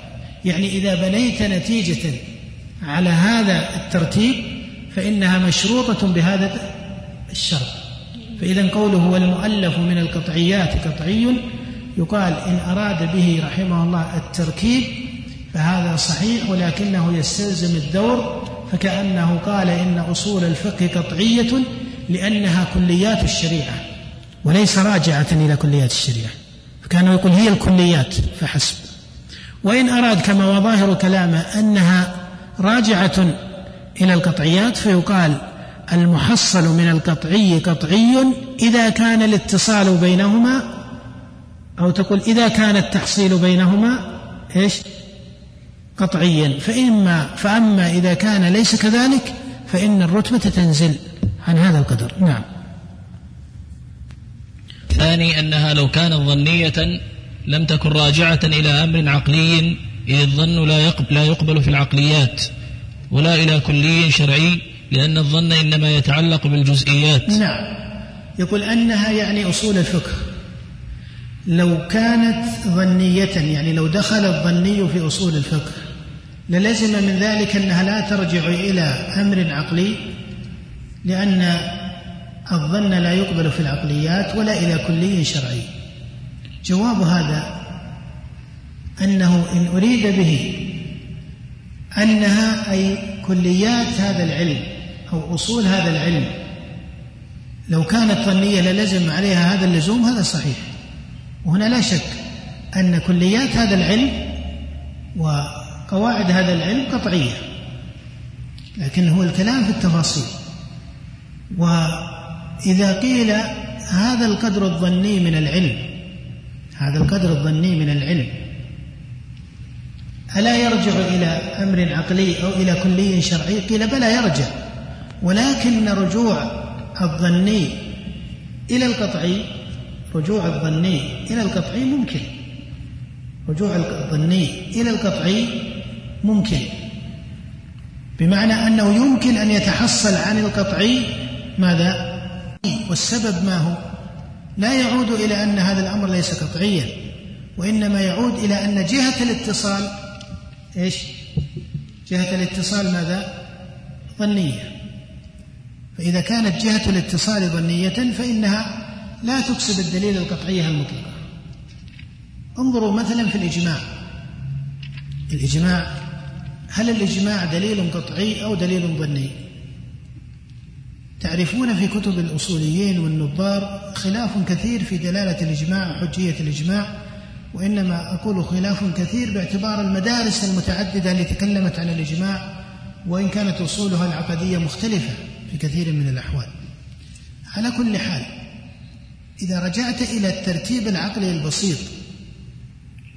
يعني إذا بنيت نتيجة على هذا الترتيب فإنها مشروطة بهذا الشرط. فإذا قوله والمؤلف من القطعيات قطعي يقال إن أراد به رحمه الله التركيب فهذا صحيح ولكنه يستلزم الدور، فكأنه قال إن أصول الفقه قطعية لأنها كليات الشريعة وليس راجعة إلى كليات الشريعة، فكانوا يقول هي الكليات فحسب. وإن أراد كما وظاهر كلامه أنها راجعة إلى القطعيات فيقال المحصل من القطعي قطعي إذا كان الاتصال بينهما، أو تقول إذا كان التحصيل بينهما إيش؟ قطعيا. فإما فأما إذا كان ليس كذلك فإن الرتبة تنزل عن هذا القدر. نعم. ثاني أنها لو كانت ظنية لم تكن راجعة إلى أمر عقلي، إذ الظن لا يقبل, لا يقبل في العقليات ولا إلى كلي شرعي، لأن الظن إنما يتعلق بالجزئيات. نعم. يقول أنها يعني أصول الفقه لو كانت ظنية، يعني لو دخل الظني في أصول الفقه للزم من ذلك أنها لا ترجع إلى أمر عقلي، لأن الظن لا يقبل في العقليات ولا إلى كلي شرعي. جواب هذا أنه إن أريد به أنها أي كليات هذا العلم أو أصول هذا العلم لو كانت ظنية للزم عليها هذا اللزوم، هذا صحيح. وهنا لا شك أن كليات هذا العلم قواعد هذا العلم قطعية، لكن هو الكلام في التفاصيل. وإذا قيل هذا القدر الظني من العلم، هذا القدر الظني من العلم ألا يرجع إلى أمر عقلي أو إلى كلي شرعي؟ قيل بلى يرجع، ولكن رجوع الظني إلى القطعي، رجوع الظني إلى القطعي ممكن، رجوع الظني إلى القطعي ممكن، بمعنى أنه يمكن أن يتحصل عن القطعي ماذا؟ والسبب ما هو؟ لا يعود إلى أن هذا الأمر ليس قطعيا، وإنما يعود إلى أن جهة الاتصال إيش؟ جهة الاتصال ماذا؟ ظنية. فإذا كانت جهة الاتصال ظنية فإنها لا تكسب الدليل القطعية المطلقة. انظروا مثلا في الإجماع، الإجماع هل الإجماع دليل قطعي أو دليل ظني؟ تعرفون في كتب الأصوليين والنظار خلاف كثير في دلالة الإجماع وحجية الإجماع، وإنما أقول خلاف كثير باعتبار المدارس المتعددة التي تكلمت عن الإجماع، وإن كانت أصولها العقدية مختلفة في كثير من الأحوال. على كل حال إذا رجعت إلى الترتيب العقلي البسيط،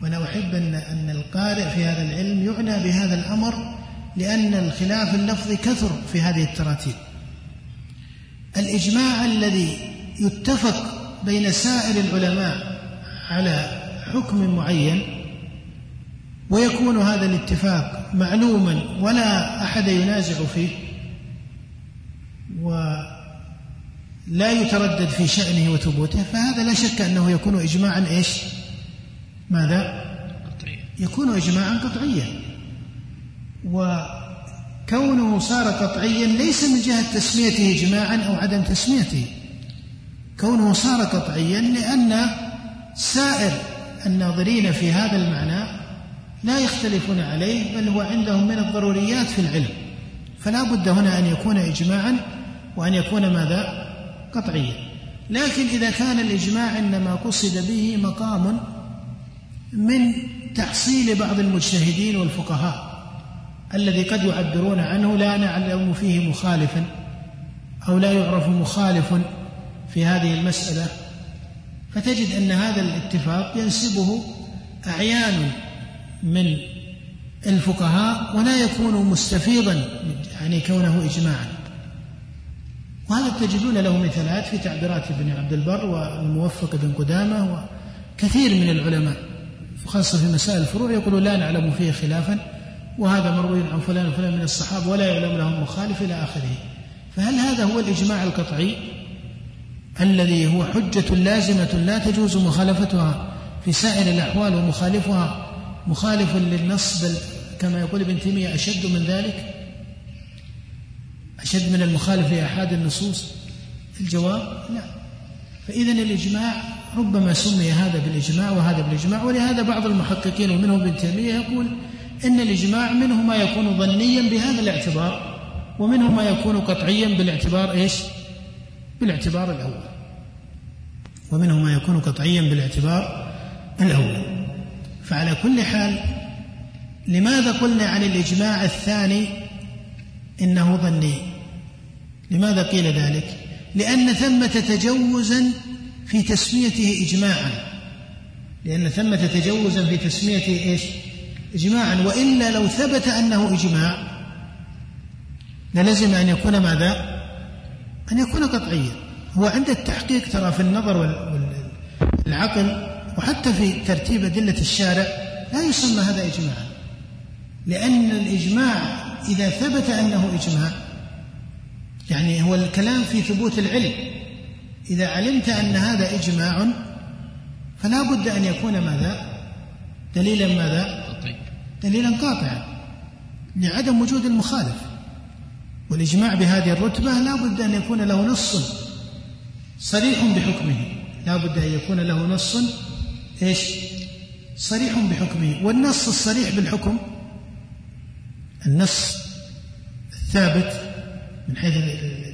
وأنا أحب أن القارئ في هذا العلم يعنى بهذا الأمر، لأن الخلاف اللفظي كثر في هذه التراتيب. الإجماع الذي يتفق بين سائر العلماء على حكم معين ويكون هذا الاتفاق معلوما ولا أحد ينازع فيه ولا يتردد في شأنه وثبوته، فهذا لا شك أنه يكون إجماعا إيش؟ ماذا؟ قطعية. يكون إجماعا قطعيا. وكونه صار قطعيا ليس من جهة تسميته إجماعا أو عدم تسميته، كونه صار قطعيا لأن سائر الناظرين في هذا المعنى لا يختلفون عليه، بل هو عندهم من الضروريات في العلم، فلا بد هنا أن يكون إجماعا وأن يكون ماذا؟ قطعيا. لكن إذا كان الإجماع إنما قصد به مقام من تحصيل بعض المجتهدين والفقهاء الذي قد يعبرون عنه لا نعلم فيه مخالفا أو لا يعرف مخالف في هذه المسألة، فتجد أن هذا الاتفاق ينسبه أعيان من الفقهاء ولا يكون مستفيضا، يعني كونه إجماعا. وهذا تجدون له مثالات في تعبيرات ابن عبد البر والموفق بن قدامة وكثير من العلماء، خاصة في مسائل الفروع، يقولوا لا نعلم فيه خلافا، وهذا مروي عن فلان وفلان من الصحابة ولا يعلم لهم مخالف إلى آخره. فهل هذا هو الإجماع القطعي الذي هو حجة لازمة لا تجوز مخالفتها في سائر الأحوال ومخالفها مخالف للنص، بل كما يقول ابن تيمية أشد من ذلك، أشد من المخالف لأحد النصوص؟ الجواب لا. فإذن الإجماع ربما سمي هذا بالإجماع وهذا بالإجماع، ولهذا بعض المحققين ومنهم ابن تيمية يقول إن الإجماع منه ما يكون ظنيا بهذا الاعتبار، ومنه ما يكون قطعيا بالاعتبار إيش؟ بالاعتبار الأول، ومنه ما يكون قطعيا بالاعتبار الأول. فعلى كل حال لماذا قلنا عن الإجماع الثاني إنه ظني؟ لماذا قيل ذلك؟ لأن ثمة تجوزا في تسميته إجماعا، لأن ثمة تجوزا في تسميته إيش؟ إجماعا. وإلا لو ثبت أنه إجماع للزم أن يكون ماذا؟ أن يكون قطعيا. هو عند التحقيق ترى في النظر والعقل وحتى في ترتيب أدلة الشارع لا يسمى هذا إجماعا، لأن الإجماع إذا ثبت أنه إجماع، يعني هو الكلام في ثبوت العلم، إذا علمت أن هذا إجماع فلا بد أن يكون ماذا؟ دليلا ماذا؟ دليلا قاطعا لعدم وجود المخالف. والإجماع بهذه الرتبة لا بد أن يكون له نص صريح بحكمه، لا بد أن يكون له نص إيش؟ صريح بحكمه. والنص الصريح بالحكم النص الثابت من حيث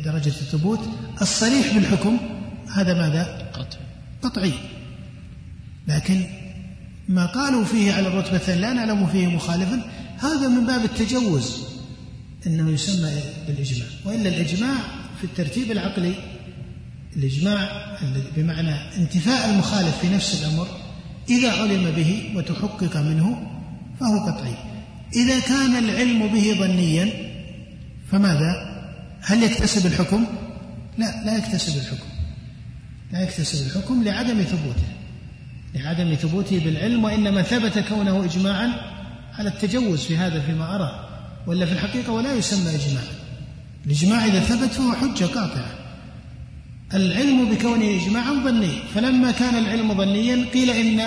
درجة الثبوت، الصريح بالحكم هذا ماذا؟ قطعي. قطعي. لكن ما قالوا فيه على الرتبة لا نعلم فيه مخالفا هذا من باب التجوز انه يسمى بالاجماع، والا الاجماع في الترتيب العقلي، الاجماع بمعنى انتفاء المخالف في نفس الامر اذا علم به وتحقق منه فهو قطعي. اذا كان العلم به ظنيا فماذا؟ هل يكتسب الحكم؟ لا، لا يكتسب الحكم، لا يكتسب الحكم لعدم ثبوته، لعدم ثبوته بالعلم، وإنما ثبت كونه إجماعا على التجوز في هذا فيما أرى، ولا في الحقيقة ولا يسمى إجماعا. الإجماع إذا ثبت فهو حجة قاطعة. العلم بكونه إجماعا ظني، فلما كان العلم ظنيا قيل إن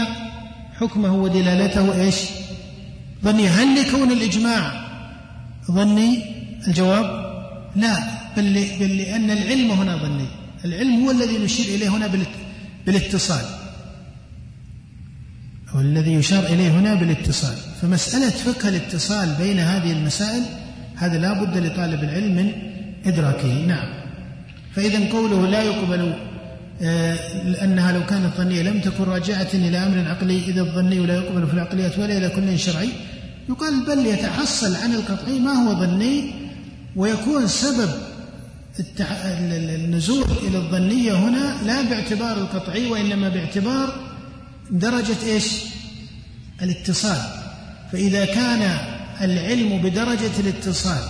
حكمه ودلالته إيش؟ ظني. هل لكون الإجماع ظني؟ الجواب لا، بل لأن العلم هنا ظني. العلم هو الذي نشير إليه هنا بالاتصال، هو الذي يشار إليه هنا بالاتصال. فمسألة فقه الاتصال بين هذه المسائل هذا لا بد لطالب العلم من إدراكه. نعم. فإذا قوله لا يقبل لأنها لو كانت ظنية لم تكن راجعة إلى أمر عقلي، إذا الظني لا يقبل في العقليات ولا إلى كل شرعي، يقال بل يتحصل عن القطعي ما هو ظني، ويكون سبب النزول إلى الظنية هنا لا باعتبار القطعي، وإنما باعتبار درجة إيش؟ الاتصال. فإذا كان العلم بدرجة الاتصال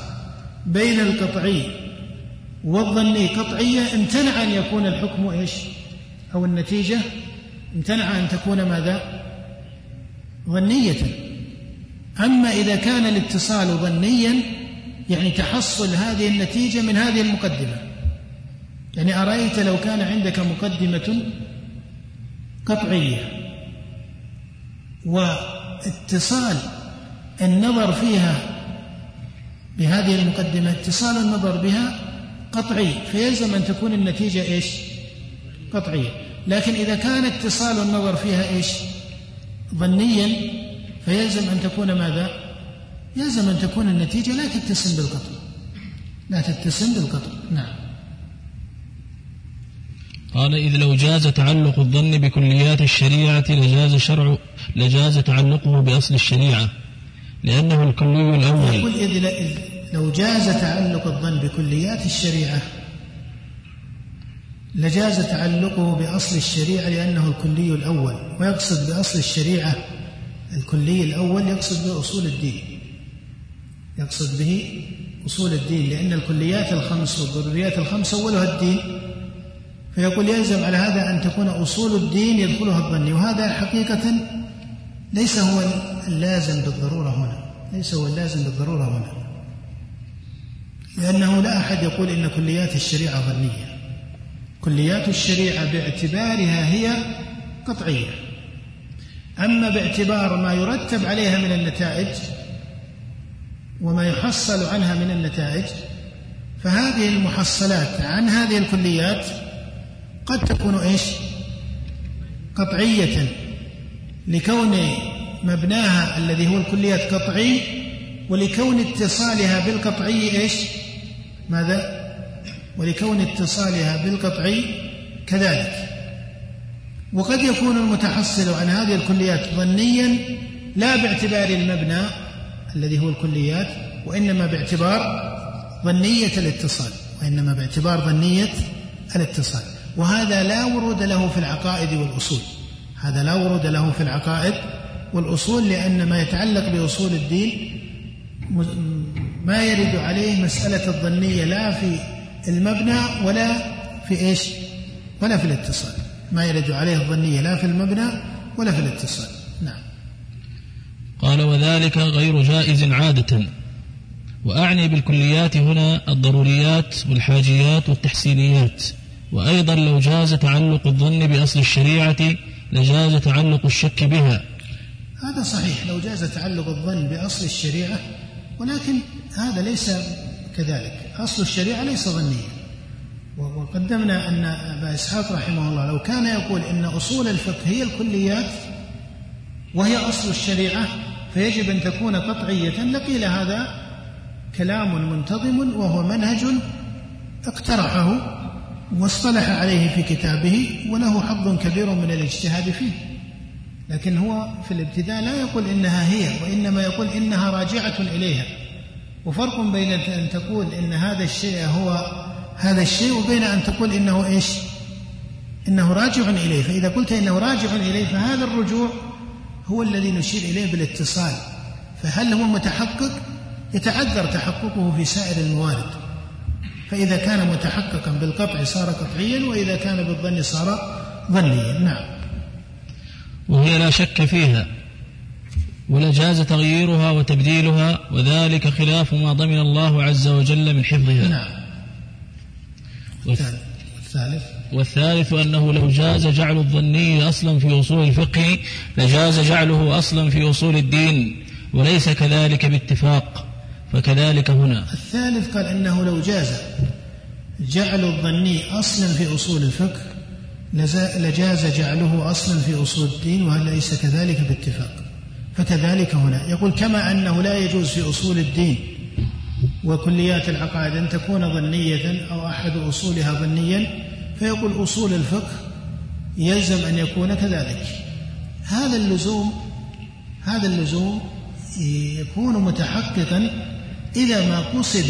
بين القطعي والظني قطعية، امتنع أن يكون الحكم إيش؟ أو النتيجة امتنع أن تكون ماذا؟ ظنية. أما إذا كان الاتصال ظنيا يعني تحصل هذه النتيجة من هذه المقدمة، يعني أرأيت لو كان عندك مقدمة قطعية واتصال النظر فيها بهذه المقدمة، اتصال النظر بها قطعي، فيلزم أن تكون النتيجة إيش؟ قطعية. لكن إذا كان اتصال النظر فيها إيش؟ ظنيا، فيلزم أن تكون ماذا؟ يلزم أن تكون النتيجة لا تتسم بالقطع، لا تتسم بالقطع. نعم. قال: إذ لو جاز تعلق الظن بكليات الشريعة لجاز شرع لجاز تعلقه بأصل الشريعة، لأنه الكلي الأول. يقول: إذ لو جاز تعلق الظن بكليات الشريعة لجاز تعلقه بأصل الشريعة لأنه الكلي الأول. ويقصد بأصل الشريعة الكلي الأول يقصد بأصول الدين، يقصد به أصول الدين، لأن الكليات الخمس والضروريات الخمس أولها الدين. فيقول يلزم على هذا أن تكون أصول الدين يدخلها الظني، وهذا حقيقة ليس هو اللازم بالضرورة هنا، ليس هو اللازم بالضرورة هنا، لأنه لا أحد يقول إن كليات الشريعة ظنية. كليات الشريعة باعتبارها هي قطعية. أما باعتبار ما يرتب عليها من النتائج وما يحصل عنها من النتائج، فهذه المحصلات عن هذه الكليات قد تكون إيش؟ قطعية، لكون مبناها الذي هو الكليات قطعي، ولكون اتصالها بالقطعي إيش؟ ماذا؟ ولكون اتصالها بالقطعي كذلك. وقد يكون المتحصل عن هذه الكليات ظنيا لا باعتبار المبنى الذي هو الكليات، وإنما باعتبار ظنية الاتصال، وإنما باعتبار ظنية الاتصال. وهذا لا ورود له في العقائد والأصول، هذا لا ورود له في العقائد والأصول، لأن ما يتعلق بأصول الدين ما يرد عليه مسألة الظنية لا في المبنى ولا في إيش؟ ولا في الاتصال، ما يرد عليه الظنية لا في المبنى ولا في الاتصال. نعم. قال: وذلك غير جائز عادة، وأعني بالكليات هنا الضروريات والحاجيات والتحسينيات. وأيضا لو جاز تعلق الظن بأصل الشريعة لجاز تعلق الشك بها. هذا صحيح، لو جاز تعلق الظن بأصل الشريعة، ولكن هذا ليس كذلك، أصل الشريعة ليس ظنيا. وقدمنا أن أبا إسحاق رحمه الله لو كان يقول إن أصول الفقه هي الكليات وهي أصل الشريعة فيجب أن تكون قطعية، لقيل هذا كلام منتظم، وهو منهج اقترحه واصطلح عليه في كتابه، وله حظ كبير من الاجتهاد فيه، لكن هو في الابتداء لا يقول إنها هي، وإنما يقول إنها راجعة إليها. وفرق بين أن تقول إن هذا الشيء هو هذا الشيء وبين أن تقول إنه إيش؟ إنه راجع إليه. فإذا قلت إنه راجع إليه فهذا الرجوع هو الذي نشير إليه بالاتصال، فهل هو متحقق؟ يتعذر تحققه في سائر الموارد، فإذا كان متحققا بالقطع صار قطعيا، وإذا كان بالظن صار ظنيا. نعم. وهي لا شك فيها ولا جاز تغييرها وتبديلها، وذلك خلاف ما ضمن الله عز وجل من حفظها. نعم. والثالث والثالث أنه لو جاز جعل الظني أصلا في أصول الفقه لجاز جعله أصلا في أصول الدين، وليس كذلك باتفاق، فكذلك هنا. الثالث قال أنه لو جاز جعل الظني أصلا في أصول الفقه لجاز جعله أصلا في أصول الدين، وليس كذلك باتفاق، فكذلك هنا. يقول كما أنه لا يجوز في أصول الدين وكليات العقائد أن تكون ظنية أو أحد أصولها ظنيا، فيقول أصول الفقه يلزم أن يكون كذلك. هذا اللزوم هذا اللزوم يكون متحققا إذا ما قصد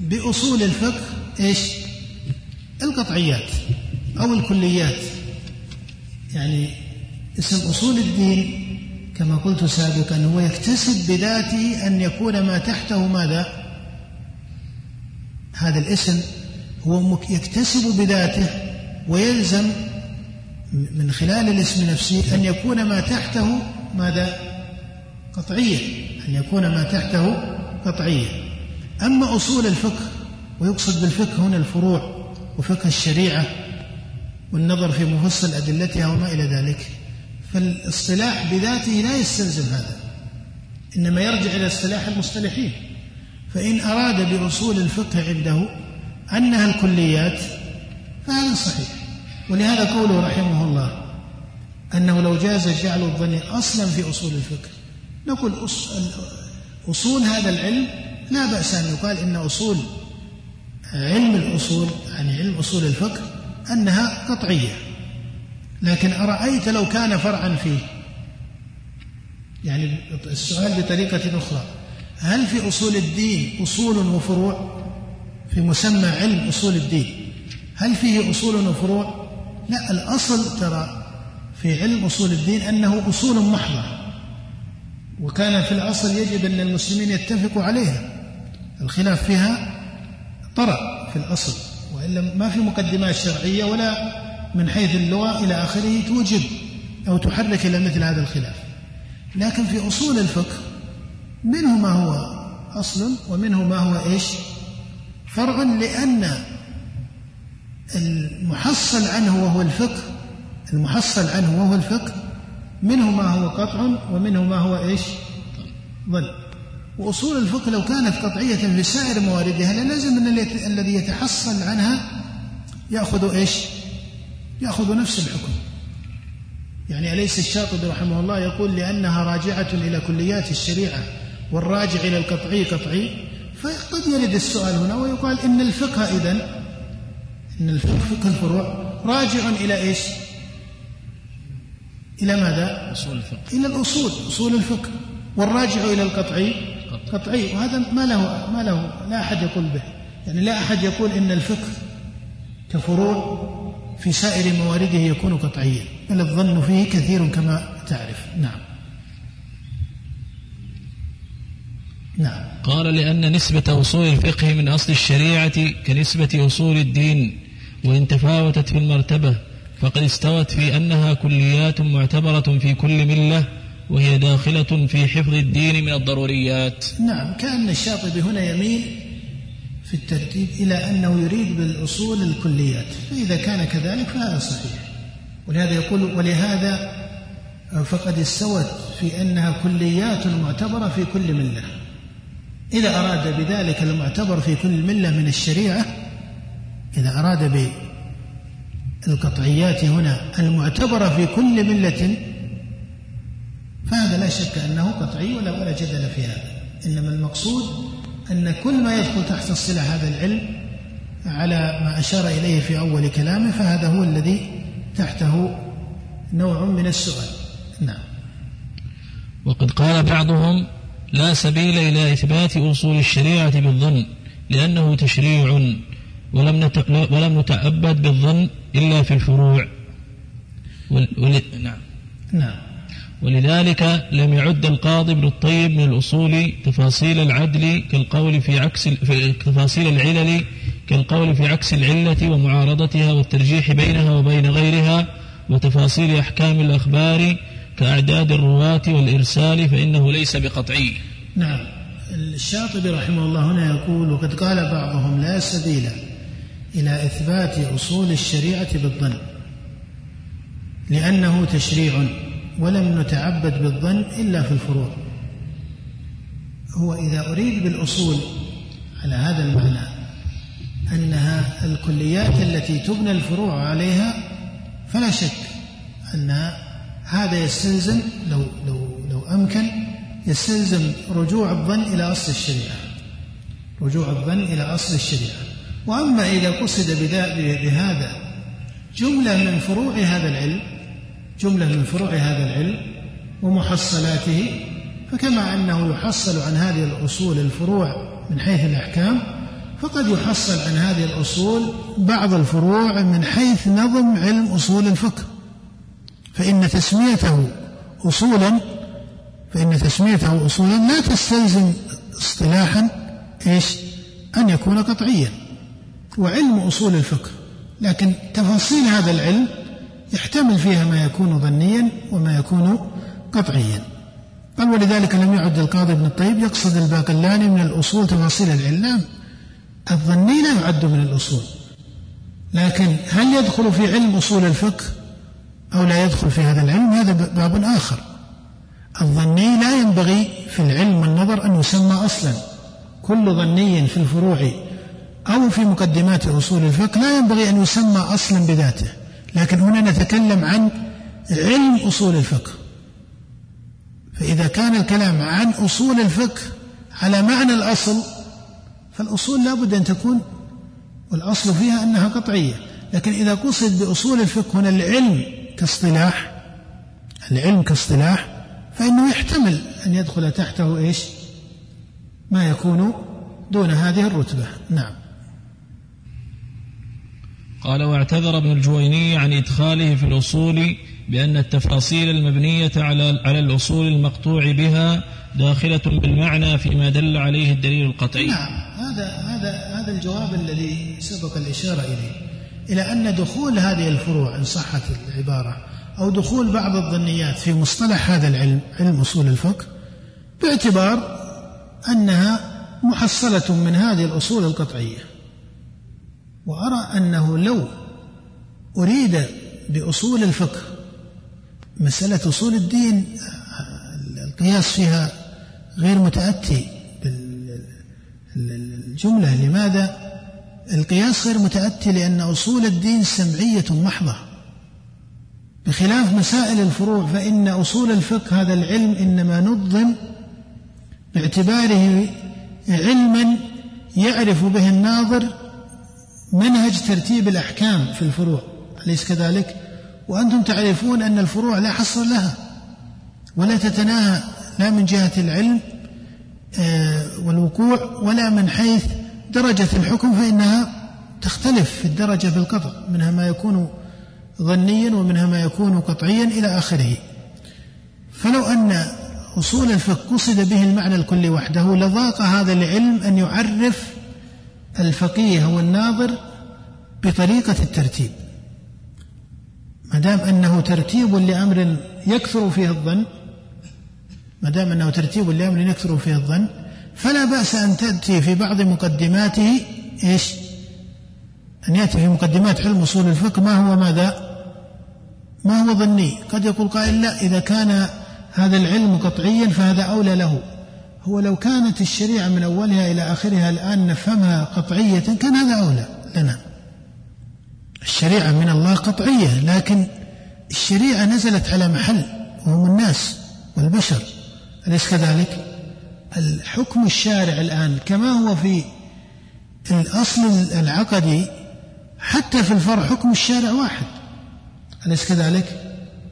بأصول الفقه إيش؟ القطعيات أو الكليات. يعني اسم أصول الدين كما قلت سابقا هو يكتسب بذاته أن يكون ما تحته ماذا؟ هذا الاسم هو يكتسب بذاته ويلزم من خلال الاسم نفسه أن يكون ما تحته ماذا؟ قطعية، أن يكون ما تحته قطعية. أما أصول الفقه، ويقصد بالفقه هنا الفروع وفقه الشريعة والنظر في مفصل أدلتها وما إلى ذلك، فالاصطلاح بذاته لا يستلزم هذا، إنما يرجع إلى اصطلاح المصطلحين. فإن أراد بأصول الفقه عنده أنها الكليات فهذا صحيح، ولهذا قوله رحمه الله أنه لو جاز جعل الظن أصلا في أصول الفقه، نقول أصول هذا العلم لا بأس أن يقال إن أصول علم الأصول يعني علم أصول الفقه أنها قطعية، لكن أرأيت لو كان فرعا فيه؟ يعني السؤال بطريقة أخرى، هل في أصول الدين أصول وفروع؟ في مسمى علم أصول الدين هل فيه أصول وفروع؟ لا، الأصل ترى في علم أصول الدين أنه أصول محضة، وكان في الأصل يجب أن المسلمين يتفقوا عليها، الخلاف فيها طرأ في الأصل، وإلا ما في مقدمات شرعية ولا من حيث اللغة إلى آخره توجب أو تحرك إلى مثل هذا الخلاف. لكن في أصول الفقه منه ما هو أصل ومنه ما هو إيش؟ فرع، لأن المحصل عنه وهو الفقه المحصل عنه وهو الفقه منه ما هو قطع ومنه ما هو إيش؟ ظن. وأصول الفقه لو كانت قطعية في سائر مواردها لازم أن الذي يتحصل عنها يأخذ إيش؟ يأخذ نفس الحكم. يعني أليس الشاطبي رحمه الله يقول لأنها راجعة إلى كليات الشريعة والراجع إلى القطعي قطعي؟ فقد يرد السؤال هنا ويقال إن الفقه إذن إن الفقه فقه الفروع راجع إلى إيش؟ إلى ماذا؟ أصول الفقه. إلى الأصول، أصول الفقه، والراجع إلى القطعي قطعي. وهذا ما له ما له لا أحد يقول به، يعني لا أحد يقول إن الفقه كفروع في سائر موارده يكون قطعيا، بل الظن فيه كثير كما تعرف. نعم. نعم. قال لأن نسبة أصول الفقه من أصل الشريعة كنسبة أصول الدين، وإن تفاوتت في المرتبة فقد استوت في أنها كليات معتبرة في كل ملة، وهي داخلة في حفظ الدين من الضروريات. نعم. كأن الشاطبي هنا يميل في الترتيب إلى أنه يريد بالأصول الكليات، فإذا كان كذلك فهذا صحيح. ولهذا يقول ولهذا فقد استوت في أنها كليات معتبرة في كل ملة. إذا أراد بذلك المعتبر في كل ملة من الشريعة، إذا أراد بالقطعيات هنا المعتبرة في كل ملة، فهذا لا شك أنه قطعي ولا ولا جدل في هذا، إنما المقصود أن كل ما يدخل تحت الصلة هذا العلم على ما أشار إليه في أول كلامه، فهذا هو الذي تحته نوع من السؤال. نعم. وقد قال بعضهم لا سبيل إلى إثبات أصول الشريعة بالظن لأنه تشريع ولم نتقل ولم نتأبد بالظن إلا في الفروع ول... ول... نعم. نعم. ولذلك لم يعد القاضي ابن الطيب من الأصول تفاصيل العدل كالقول في عكس في تفاصيل العلل كالقول في عكس العلة ومعارضتها والترجيح بينها وبين غيرها وتفاصيل أحكام الأخبار كأعداد الرواة والإرسال فإنه ليس بقطعي. نعم. الشاطبي رحمه الله هنا يقول وقد قال بعضهم لا سبيل إلى إثبات أصول الشريعة بالظن لأنه تشريع ولم نتعبد بالظن إلا في الفروع. هو إذا أريد بالأصول على هذا المعنى أنها الكليات التي تبنى الفروع عليها فلا شك أن هذا يستلزم لو, لو, لو أمكن يستلزم رجوع الظن إلى أصل الشريعة رجوع الظن إلى أصل الشريعة. وأما إذا قصد بهذا جملة من فروع هذا العلم جملة من فروع هذا العلم ومحصلاته فكما أنه يحصل عن هذه الأصول الفروع من حيث الأحكام فقد يحصل عن هذه الأصول بعض الفروع من حيث نظم علم أصول الفقه فإن تسميته أصولا فإن تسميته أصولا لا تستلزم اصطلاحا إيش أن يكون قطعيا وعلم أصول الفقه. لكن تفاصيل هذا العلم يحتمل فيها ما يكون ظنيا وما يكون قطعيا. قال ولذلك لم يعد القاضي ابن الطيب يقصد الباقلاني من الأصول تفاصيل العلم. الظني لا يعد من الأصول لكن هل يدخل في علم أصول الفقه أو لا يدخل في هذا العلم هذا باب آخر. الظني لا ينبغي في العلم والنظر أن يسمى أصلا. كل ظني في الفروع أو في مقدمات أصول الفقه لا ينبغي أن يسمى أصلا بذاته. لكن هنا نتكلم عن علم أصول الفقه فإذا كان الكلام عن أصول الفقه على معنى الأصل فالأصول لا بد أن تكون والأصل فيها أنها قطعية. لكن إذا قصد بأصول الفقه هنا العلم كاصطلاح العلم كاصطلاح فإنه يحتمل أن يدخل تحته إيش ما يكون دون هذه الرتبة. نعم. قال واعتذر ابن الجويني عن إدخاله في الأصول بأن التفاصيل المبنية على على الأصول المقطوع بها داخلة بالمعنى فيما دل عليه الدليل القطعي. نعم. هذا هذا هذا الجواب الذي سبق الإشارة إليه إلى أن دخول هذه الفروع إن صحت العبارة أو دخول بعض الظنيات في مصطلح هذا العلم علم أصول الفقه باعتبار أنها محصلة من هذه الأصول القطعية. وأرى أنه لو أريد بأصول الفقه مسألة أصول الدين القياس فيها غير متأتي بالجملة. لماذا؟ القياس غير متأتي لأن أصول الدين سمعية محضة بخلاف مسائل الفروع فإن أصول الفقه هذا العلم إنما نظم باعتباره علما يعرف به الناظر منهج ترتيب الأحكام في الفروع أليس كذلك؟ وأنتم تعرفون أن الفروع لا حصر لها ولا تتناهى لا من جهة العلم والوقوع ولا من حيث درجة الحكم فإنها تختلف في الدرجة بالقطع منها ما يكون ظنيا ومنها ما يكون قطعيا إلى آخره. فلو أن أصول الفقه قصد به المعنى الكلي وحده لضاق هذا العلم أن يعرف الفقيه والناظر بطريقة الترتيب مدام أنه ترتيب لأمر يكثر فيه الظن مدام أنه ترتيب لأمر يكثر فيه الظن فلا بأس أن تأتي في بعض مقدماته إيش أن يأتي في مقدمات علم أصول الفقه ما هو ماذا ما هو ظني. قد يقول قائل لا إذا كان هذا العلم قطعيا فهذا أولى له. هو لو كانت الشريعة من أولها إلى آخرها الآن نفهمها قطعية كان هذا أولى لنا. الشريعة من الله قطعية لكن الشريعة نزلت على محل وهم الناس والبشر أليس كذلك؟ الحكم الشارع الآن كما هو في الأصل العقدي حتى في الفرع حكم الشارع واحد أليس كذلك؟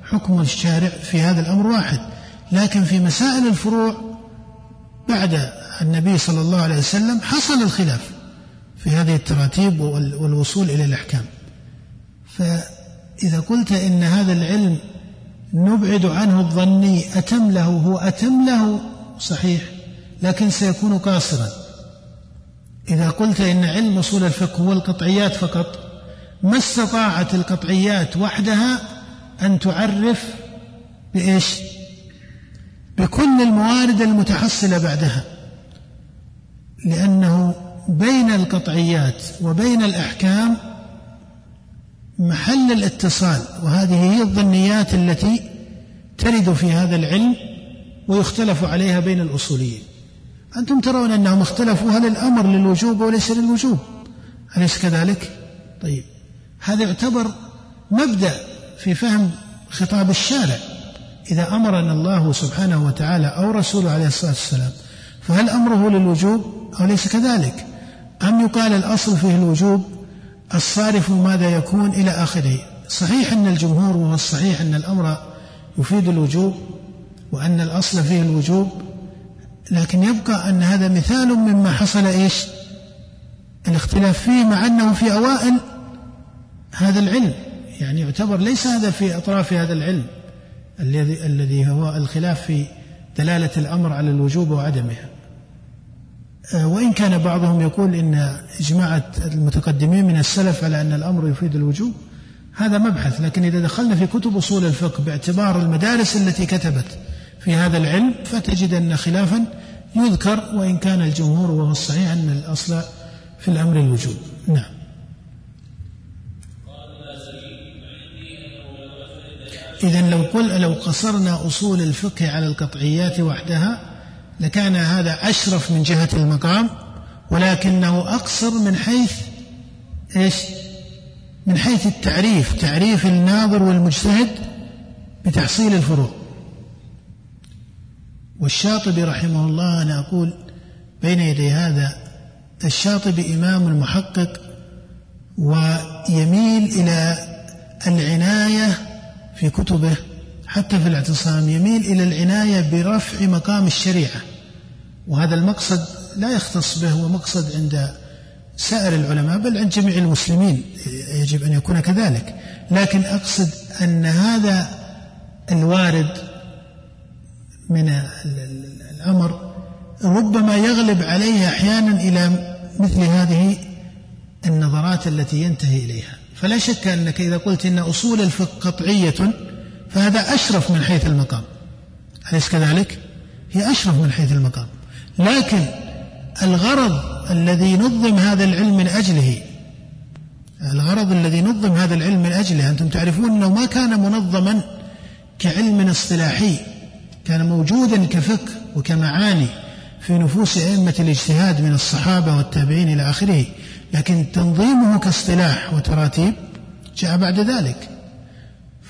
حكم الشارع في هذا الأمر واحد، لكن في مسائل الفروع بعد النبي صلى الله عليه وسلم حصل الخلاف في هذه التراتيب والوصول إلى الأحكام. فإذا قلت إن هذا العلم نبعد عنه الظني أتم له، هو أتم له صحيح، لكن سيكون قاصرا. إذا قلت إن علم أصول الفقه هو القطعيات فقط، ما استطاعت القطعيات وحدها أن تعرف بإيش؟ بكل الموارد المتحصلة بعدها، لأنه بين القطعيات وبين الأحكام محل الاتصال، وهذه هي الظنيات التي ترد في هذا العلم ويختلف عليها بين الأصوليين. أنتم ترون أنهم اختلفوا هل الأمر للوجوب وليس للوجوب، أليس كذلك؟ طيب، هذا يعتبر مبدأ في فهم خطاب الشارع. إذا أمرنا الله سبحانه وتعالى أو رسوله عليه الصلاة والسلام فهل أمره للوجوب أو ليس كذلك، أم يقال الأصل فيه الوجوب الصارف ماذا يكون إلى آخره. صحيح أن الجمهور وهو الصحيح أن الأمر يفيد الوجوب وأن الأصل فيه الوجوب، لكن يبقى أن هذا مثال مما حصل إيش الاختلاف فيه، مع أنه في أوائل هذا العلم، يعني يعتبر ليس هذا في أطراف هذا العلم الذي الذي هو الخلاف في دلالة الأمر على الوجوب وعدمه. وإن كان بعضهم يقول إن إجماع المتقدمين من السلف على أن الأمر يفيد الوجوب، هذا مبحث، لكن إذا دخلنا في كتب أصول الفقه باعتبار المدارس التي كتبت في هذا العلم فتجد أن خلافا يذكر، وإن كان الجمهور وهو الصحيح أن الأصل في الأمر الوجوب. نعم. إذن لو قل لو قصرنا أصول الفقه على القطعيات وحدها لكان هذا أشرف من جهة المقام، ولكنه أقصر من حيث إيش؟ من حيث التعريف، تعريف الناظر والمجتهد بتحصيل الفروع. والشاطبي رحمه الله، أنا أقول بين يدي هذا، الشاطبي إمام محقق ويميل إلى العناية في كتبه، حتى في الاعتصام يميل إلى العناية برفع مقام الشريعة، وهذا المقصد لا يختص به، هو مقصد عند سائر العلماء بل عند جميع المسلمين يجب أن يكون كذلك، لكن أقصد أن هذا الوارد من الأمر ربما يغلب عليه أحيانا إلى مثل هذه النظرات التي ينتهي إليها. فلا شك أنك إذا قلت إن أصول الفقه قطعية فهذا أشرف من حيث المقام، أليس كذلك؟ هي أشرف من حيث المقام، لكن الغرض الذي نظم هذا العلم من أجله الغرض الذي نظم هذا العلم من أجله أنتم تعرفون أنه ما كان منظما كعلم اصطلاحي، كان موجودا كفقه وكمعاني في نفوس أئمة الاجتهاد من الصحابة والتابعين إلى آخره، لكن تنظيمه كاصطلاح وتراتيب جاء بعد ذلك،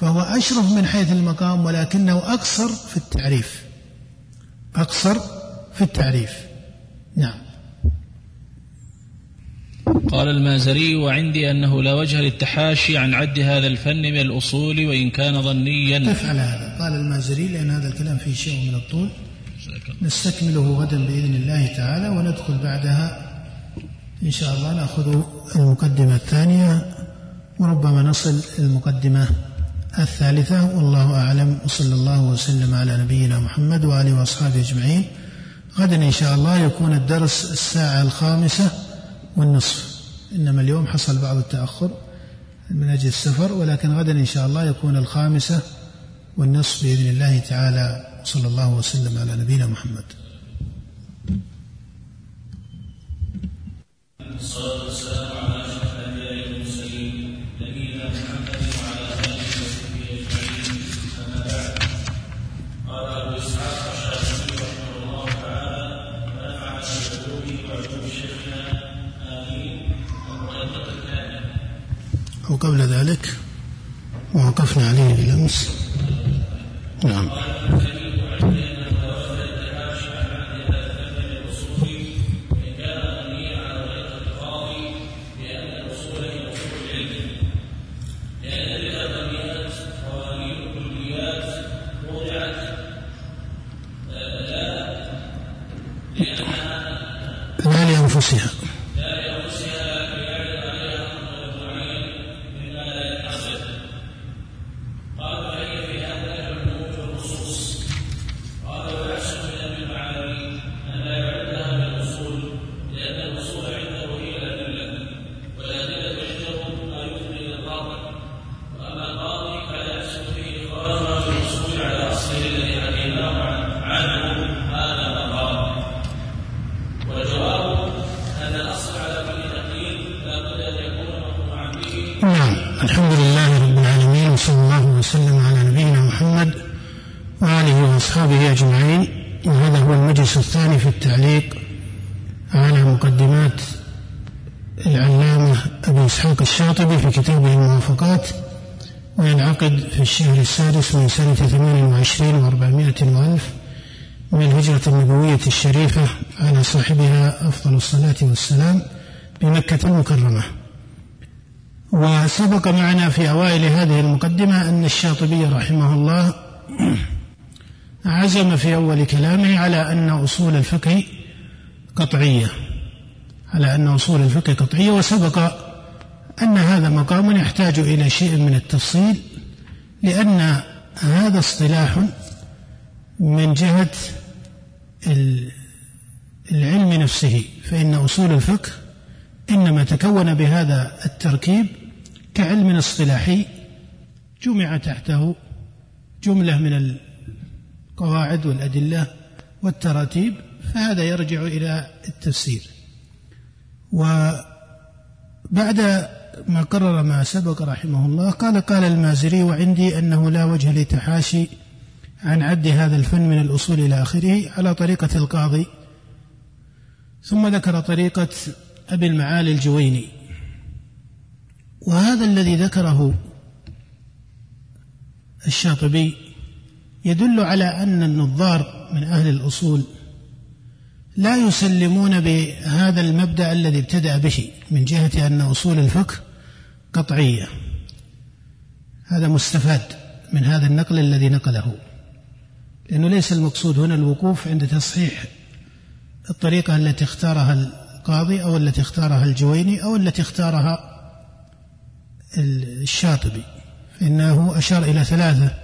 فهو أشرف من حيث المقام ولكنه أقصر في التعريف، أقصر في التعريف. نعم. قال المازري: وعندي أنه لا وجه للتحاشي عن عد هذا الفن من الأصول وإن كان ظنيا. تفعل هذا. قال المازري، لأن هذا الكلام فيه شيء من الطول، نستكمله غدا بإذن الله تعالى، وندخل بعدها إن شاء الله نأخذ المقدمة الثانية، وربما نصل المقدمة الثالثة، والله أعلم. وصلى الله وسلم على نبينا محمد وآله وأصحابه أجمعين. غدا إن شاء الله يكون الدرس الساعة الخامسة والنصف، إنما اليوم حصل بعض التأخر من أجل السفر، ولكن غدا إن شاء الله يكون الخامسة والنصف بإذن الله تعالى. صلى الله وسلم على نبينا محمد. الصلاة والسلام على أشرف الأنبياء والمرسلين نبينا محمد وعلى آله وصحبه أجمعين، أما بعد. قال أبو إسحاق الشاطبي رحمه الله تعالى: ونفعنا بعلومه وعلوم شيخنا، آمين. المقدمة الثانية. وقبل ذلك ووقفنا عليه بالأمس. نعم. أنفسها. الشاطبي في كتابه الموافقات وينعقد في الشهر السادس من سنة ثمان وعشرين وأربعمائة وألف من الهجرة النبوية الشريفة على صاحبها أفضل الصلاة والسلام بمكة المكرمة. وسبق معنا في أوائل هذه المقدمة أن الشاطبي رحمه الله عزم في أول كلامه على أن أصول الفقه قطعية على أن أصول الفقه قطعية وسبق أن هذا مقام يحتاج إلى شيء من التفصيل لأن هذا اصطلاح من جهة العلم نفسه، فإن أصول الفقه إنما تكون بهذا التركيب كعلم اصطلاحي جمع تحته جملة من القواعد والأدلة والتراتيب، فهذا يرجع إلى التفسير. و بعد ما قرر ما سبق رحمه الله قال قال المازري وعندي أنه لا وجه لتحاشي عن عد هذا الفن من الأصول إلى آخره على طريقة القاضي، ثم ذكر طريقة أبي المعالي الجويني. وهذا الذي ذكره الشاطبي يدل على أن النظار من أهل الأصول لا يسلمون بهذا المبدأ الذي ابتدأ به من جهة أن أصول الفقه قطعية. هذا مستفاد من هذا النقل الذي نقله، لأنه ليس المقصود هنا الوقوف عند تصحيح الطريقة التي اختارها القاضي أو التي اختارها الجويني أو التي اختارها الشاطبي، فإنه أشار إلى ثلاثة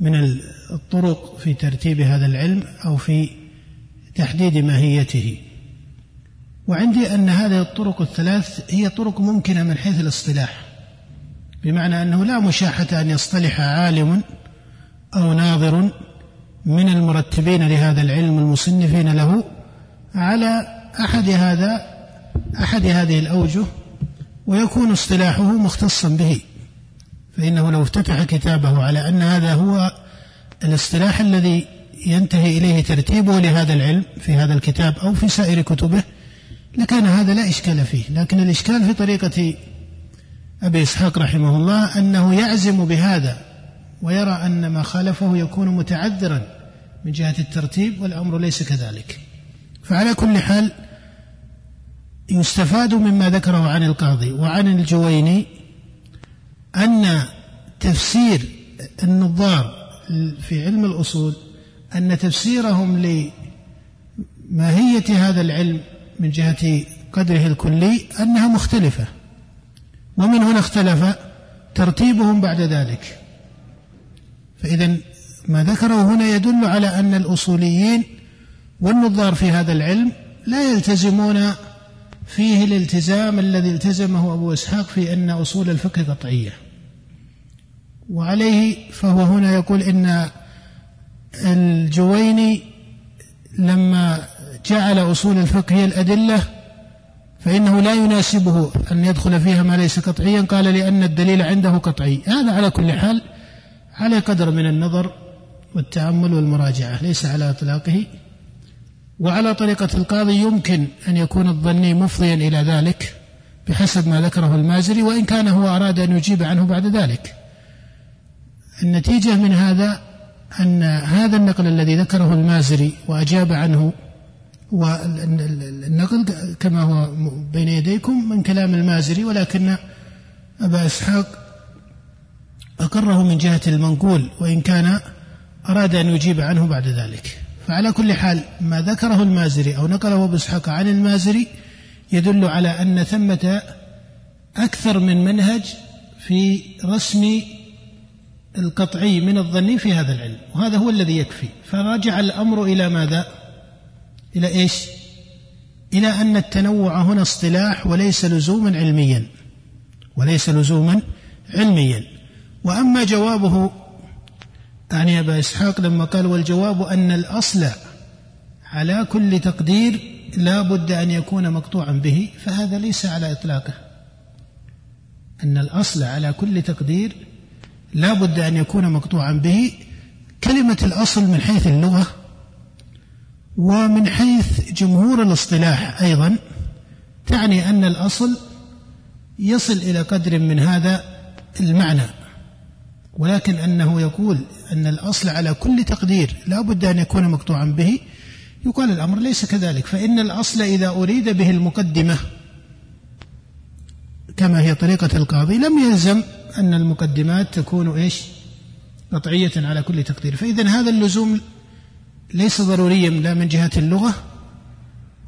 من الطرق في ترتيب هذا العلم أو في تحديد ماهيته. وعندي أن هذه الطرق الثلاث هي طرق ممكنة من حيث الاصطلاح، بمعنى أنه لا مشاحة أن يصطلح عالم أو ناظر من المرتبين لهذا العلم المصنفين له على أحد هذا أحد هذه الأوجه ويكون اصطلاحه مختصا به، فإنه لو افتتح كتابه على أن هذا هو الاصطلاح الذي ينتهي إليه ترتيبه لهذا العلم في هذا الكتاب أو في سائر كتبه لكان هذا لا إشكال فيه. لكن الإشكال في طريقة أبي إسحاق رحمه الله أنه يعزم بهذا ويرى أن ما خالفه يكون متعذرا من جهة الترتيب، والأمر ليس كذلك. فعلى كل حال يستفاد مما ذكره عن القاضي وعن الجويني أن تفسير النظار في علم الأصول أن تفسيرهم لماهية هذا العلم من جهة قدره الكلي أنها مختلفة، ومن هنا اختلف ترتيبهم بعد ذلك. فإذا ما ذكره هنا يدل على أن الأصوليين والنظار في هذا العلم لا يلتزمون فيه الالتزام الذي التزمه أبو إسحاق في أن أصول الفقه قطعية. وعليه فهو هنا يقول إن الجويني لما جعل أصول الفقه هي الأدلة فإنه لا يناسبه أن يدخل فيها ما ليس قطعيا، قال لأن الدليل عنده قطعي. هذا على كل حال على قدر من النظر والتأمل والمراجعة، ليس على إطلاقه. وعلى طريقة القاضي يمكن أن يكون الظني مفضيا إلى ذلك بحسب ما ذكره المازري، وإن كان هو أراد أن يجيب عنه بعد ذلك. النتيجة من هذا أن هذا النقل الذي ذكره المازري وأجاب عنه، والنقل كما هو بين يديكم من كلام المازري، ولكن أبا إسحاق أقره من جهة المنقول وإن كان أراد أن يجيب عنه بعد ذلك. فعلى كل حال ما ذكره المازري أو نقله أبو إسحاق عن المازري يدل على أن ثمة أكثر من منهج في رسم القطعي من الظني في هذا العلم، وهذا هو الذي يكفي. فرجع الأمر إلى ماذا؟ إلى إيش؟ إلى أن التنوع هنا اصطلاح وليس لزوما علميا، وليس لزوما علميا. وأما جوابه يعني أبا إسحاق لما قال والجواب أن الأصل على كل تقدير لا بد أن يكون مقطوعا به، فهذا ليس على إطلاقه. أن الأصل على كل تقدير لا بد أن يكون مقطوعا به، كلمة الأصل من حيث اللغة ومن حيث جمهور الاصطلاح أيضا تعني أن الأصل يصل إلى قدر من هذا المعنى، ولكن أنه يقول أن الأصل على كل تقدير لا بد أن يكون مقطوعا به، يقال الأمر ليس كذلك. فإن الأصل إذا أريد به المقدمة كما هي طريقة القاضي لم يلزم أن المقدمات تكون إيش؟ قطعية على كل تقدير. فإذن هذا اللزوم ليس ضروريا لا من جهة اللغة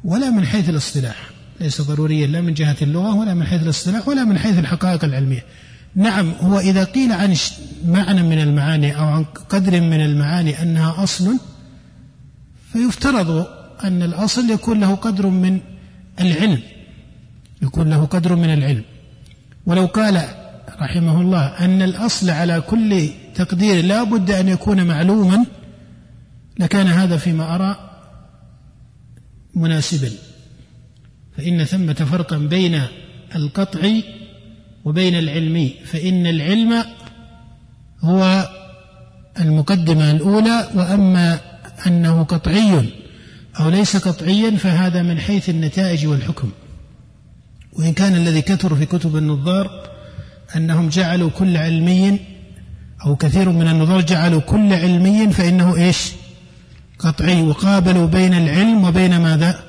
ولا من حيث الاصطلاح، ليس ضروريا لا من جهة اللغة ولا من حيث الاصطلاح ولا من حيث الحقائق العلمية. نعم هو إذا قيل عن معنى من المعاني أو عن قدر من المعاني أنها أصل، فيفترض أن الأصل يكون له قدر من العلم، يكون له قدر من العلم. ولو قال رحمه الله أن الأصل على كل تقدير لا بد أن يكون معلوما لكان هذا فيما أرى مناسبا، فإن ثمة فرقا بين القطعي وبين العلمي، فإن العلم هو المقدمة الأولى، وأما أنه قطعي أو ليس قطعيا فهذا من حيث النتائج والحكم. وإن كان الذي كثر في كتب النظار أنهم جعلوا كل علمي أو كثير من النظار جعلوا كل علمي فإنه إيش؟ قطعي، وقابلوا بين العلم وبين ماذا؟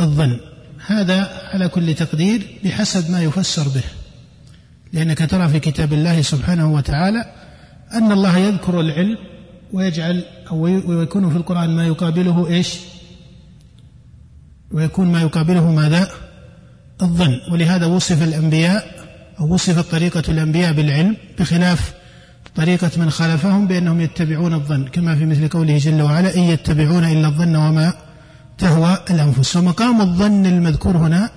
الظن. هذا على كل تقدير بحسب ما يفسر به، لأنك ترى في كتاب الله سبحانه وتعالى أن الله يذكر العلم ويجعل أو ويكون في القرآن ما يقابله إيش؟ ويكون ما يقابله ماذا؟ الظن. ولهذا وصف الأنبياء أو وصفت طريقة الأنبياء بالعلم بخلاف طريقة من خالفهم بأنهم يتبعون الظن، كما في مثل قوله جل وعلا إن يتبعون إلا الظن وما تهوى الأنفس. ومقام الظن المذكور هنا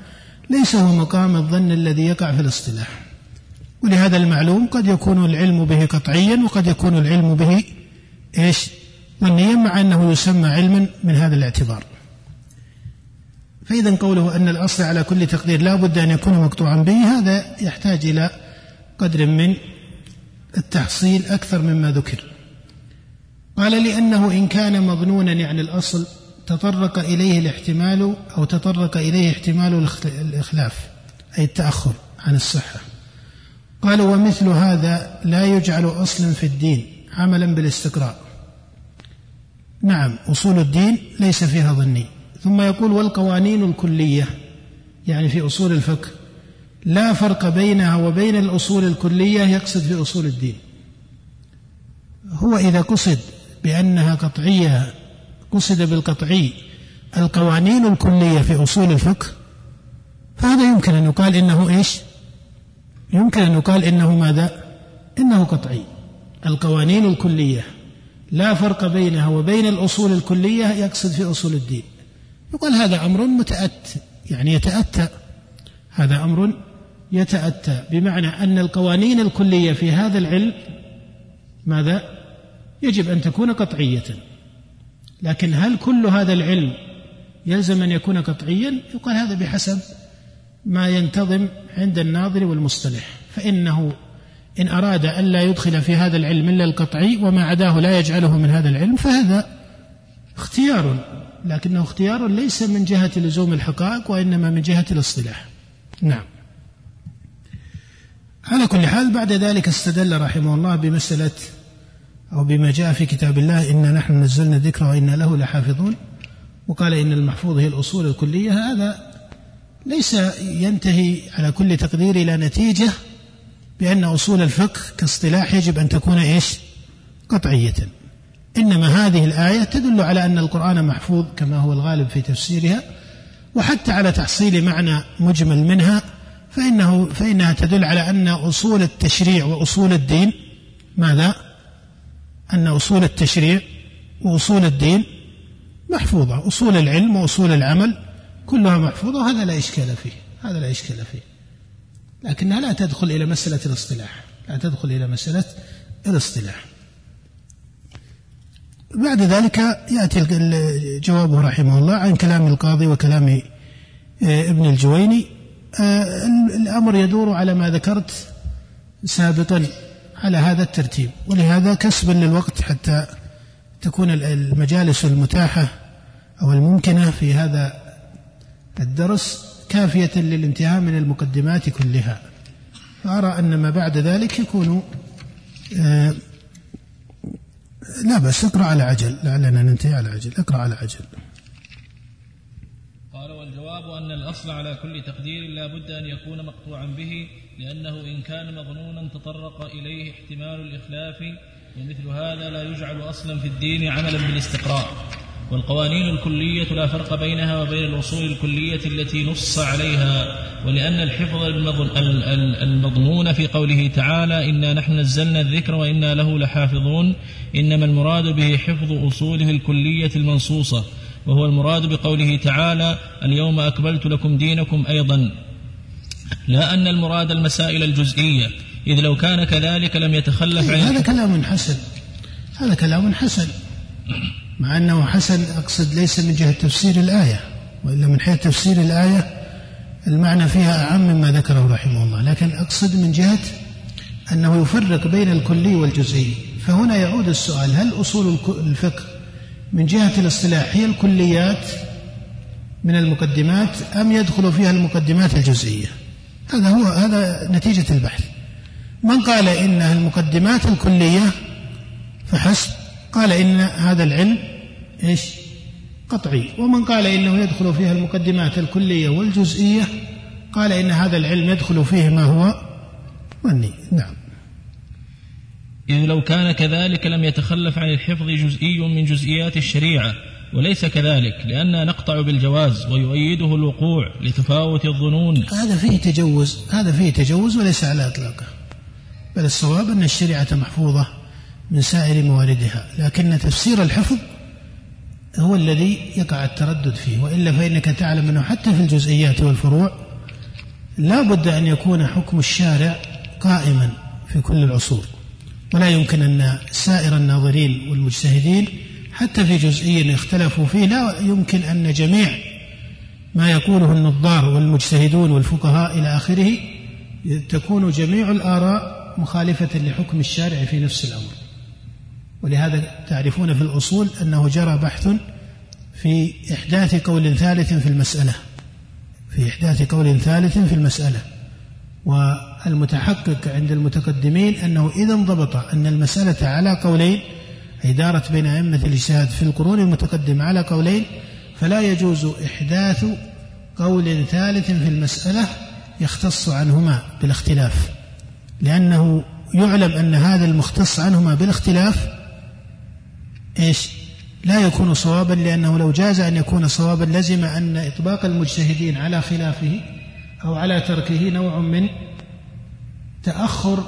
ليس هو مقام الظن الذي يقع في الاصطلاح، ولهذا المعلوم قد يكون العلم به قطعيا وقد يكون العلم به إيش؟ ظنيا، مع أنه يسمى علما من هذا الاعتبار. فإذا قوله أن الأصل على كل تقدير لا بد أن يكون مقطوعا به هذا يحتاج إلى قدر من التحصيل أكثر مما ذكر. قال لأنه إن كان مظنونا يعني الأصل تطرق إليه الاحتمال أو تطرق إليه احتمال الإخلاف أي التأخر عن الصحة. قال ومثل هذا لا يجعل أصلا في الدين عملا بالاستقراء. نعم أصول الدين ليس فيها ظني. ثم يقول والقوانين الكلية يعني في أصول الفقه لا فرق بينها وبين الأصول الكلية، يقصد في أصول الدين. هو إذا قصد بأنها قطعية قصد بالقطعي القوانين الكلية في أصول الفقه، فهذا يمكن أن يقال إنه إيش؟ يمكن أن يقال إنه ماذا؟ إنه قطعي. القوانين الكلية لا فرق بينها وبين الأصول الكلية يقصد في أصول الدين، يقال هذا أمر متأتى يعني يتأتى، هذا أمر يتأتى بمعنى أن القوانين الكلية في هذا العلم ماذا؟ يجب أن تكون قطعية، لكن هل كل هذا العلم يلزم أن يكون قطعيا؟ يقال هذا بحسب ما ينتظم عند الناظر والمصطلح، فإنه إن أراد أن لا يدخل في هذا العلم إلا القطعي وما عداه لا يجعله من هذا العلم فهذا اختيار، لكنه اختيار ليس من جهة لزوم الحقائق وإنما من جهة الاصطلاح. نعم. على كل حال بعد ذلك استدل رحمه الله بمسألة أو بما جاء في كتاب الله إنا نحن نزلنا الذكر وإنا له لحافظون، وقال إن المحفوظ هي الأصول الكلية. هذا ليس ينتهي على كل تقدير إلى نتيجة بأن أصول الفقه كاصطلاح يجب أن تكون إيش؟ قطعية. إنما هذه الآية تدل على أن القرآن محفوظ كما هو الغالب في تفسيرها، وحتى على تحصيل معنى مجمل منها فإنه فإنها تدل على أن أصول التشريع وأصول الدين ماذا؟ أن أصول التشريع وأصول الدين محفوظة، أصول العلم وأصول العمل كلها محفوظة، هذا لا إشكال فيه، هذا لا إشكال فيه، لكنها لا تدخل إلى مسألة الاصطلاح، لا تدخل إلى مسألة الاصطلاح. بعد ذلك يأتي جوابه رحمه الله عن كلام القاضي وكلام ابن الجويني. الأمر يدور على ما ذكرت سابقا على هذا الترتيب، ولهذا كسبا للوقت حتى تكون المجالس المتاحة أو الممكنة في هذا الدرس كافية للانتهاء من المقدمات كلها، فأرى أن ما بعد ذلك يكون آه لا بس اقرأ على عجل، لعلنا ننتهي على عجل، اقرأ على عجل. قال: والجواب أن الأصل على كل تقدير لا بد أن يكون مقطوعا به، لأنه إن كان مظنونا تطرق إليه احتمال الإخلاف، ومثل هذا لا يجعل أصلا في الدين عملا بالاستقراء. والقوانين الكلية لا فرق بينها وبين الأصول الكلية التي نص عليها، ولأن الحفظ المضمون في قوله تعالى: إنا نحن نزلنا الذكر وإنا له لحافظون، إنما المراد به حفظ أصوله الكلية المنصوصة، وهو المراد بقوله تعالى: اليوم أكملت لكم دينكم، أيضا لا أن المراد المسائل الجزئية، إذ لو كان كذلك لم يتخلف عن هذا كلام حسن، هذا كلام حسن، مع أنه حسن أقصد ليس من جهة تفسير الآية، وإلا من حيث تفسير الآية المعنى فيها أعم مما ذكره رحمه الله، لكن أقصد من جهة أنه يفرق بين الكلي والجزئي. فهنا يعود السؤال: هل أصول الفقه من جهة الاصطلاح هي الكليات من المقدمات أم يدخل فيها المقدمات الجزئية؟ هذا هو، هذا نتيجة البحث. من قال إنها المقدمات الكلية فحسب قال إن هذا العلم إيش؟ قطعي. ومن قال إنه يدخل فيها المقدمات الكلية والجزئية قال إن هذا العلم يدخل فيه ما هو مني. نعم. إذ لو كان كذلك لم يتخلف عن الحفظ جزئي من جزئيات الشريعة، وليس كذلك لأننا نقطع بالجواز ويؤيده الوقوع لتفاوت الظنون. هذا فيه تجوز، هذا فيه تجوز وليس على إطلاقه، بل الصواب أن الشريعة محفوظة من سائر مواردها، لكن تفسير الحفظ هو الذي يقع التردد فيه، وإلا فإنك تعلم أنه حتى في الجزئيات والفروع لا بد أن يكون حكم الشارع قائما في كل العصور، ولا يمكن أن سائر الناظرين والمجتهدين حتى في جزئي اختلفوا فيه لا يمكن أن جميع ما يقوله النظار والمجتهدون والفقهاء إلى آخره تكون جميع الآراء مخالفة لحكم الشارع في نفس الأمر. ولهذا تعرفون في الأصول أنه جرى بحث في إحداث قول ثالث في المسألة، في إحداث قول ثالث في المسألة، والمتحقق عند المتقدمين أنه إذا انضبط أن المسألة على قولين، أي دارت بين أئمة الاجتهاد في القرون المتقدمة على قولين، فلا يجوز إحداث قول ثالث في المسألة يختص عنهما بالاختلاف، لأنه يعلم أن هذا المختص عنهما بالاختلاف إيش؟ لا يكون صوابا، لأنه لو جاز أن يكون صوابا لزم أن إطباق المجتهدين على خلافه أو على تركه نوع من تأخر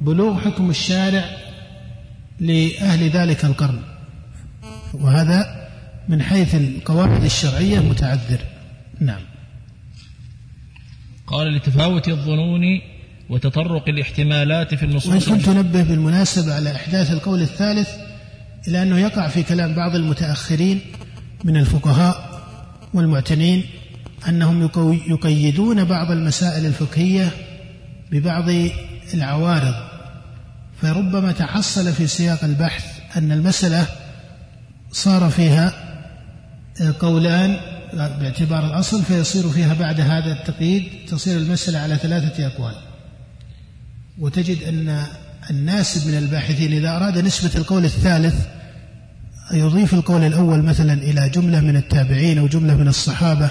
بلوغ حكم الشارع لأهل ذلك القرن، وهذا من حيث القواعد الشرعية متعذر. نعم. قال: لتفاوت الظنون وتطرق الاحتمالات في النصوص. وكنت نبه بالمناسبة على إحداث القول الثالث، إلى أنه يقع في كلام بعض المتأخرين من الفقهاء والمعتنين أنهم يقيدون بعض المسائل الفقهية ببعض العوارض، فربما تحصل في سياق البحث أن المسألة صار فيها قولان باعتبار الأصل، فيصير فيها بعد هذا التقييد تصير المسألة على ثلاثة أقوال، وتجد أن الناس من الباحثين إذا أراد نسبة القول الثالث يضيف القول الأول مثلا إلى جملة من التابعين أو جملة من الصحابة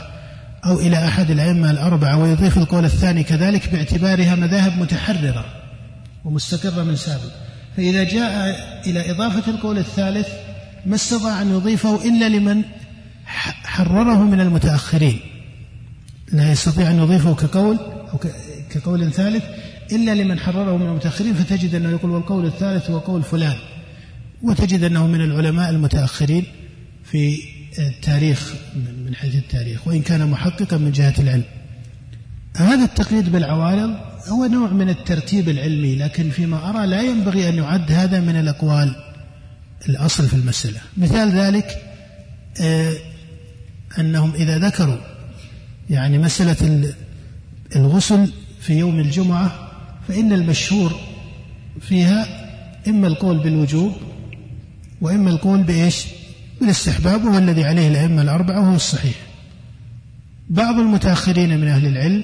أو إلى أحد الأئمة الأربعة، ويضيف القول الثاني كذلك باعتبارها مذاهب متحررة ومستقرة من سابق، فإذا جاء إلى إضافة القول الثالث ما استطاع أن يضيفه إلا لمن حرره من المتأخرين، لا يستطيع أن يضيفه كقول أو كقول ثالث إلا لمن حرره من المتأخرين، فتجد أنه يقول والقول الثالث هو قول فلان، وتجد أنه من العلماء المتأخرين في التاريخ من حيث التاريخ، وإن كان محققا من جهة العلم. هذا التقييد بالعوارض هو نوع من الترتيب العلمي، لكن فيما أرى لا ينبغي أن يعد هذا من الأقوال الأصل في المسألة. مثال ذلك أنهم إذا ذكروا يعني مسألة الغسل في يوم الجمعة فإن المشهور فيها إما القول بالوجوب وإما القول بإيش؟ بالاستحباب، وهو الذي عليه الأئمة الأربعة وهو الصحيح. بعض المتأخرين من أهل العلم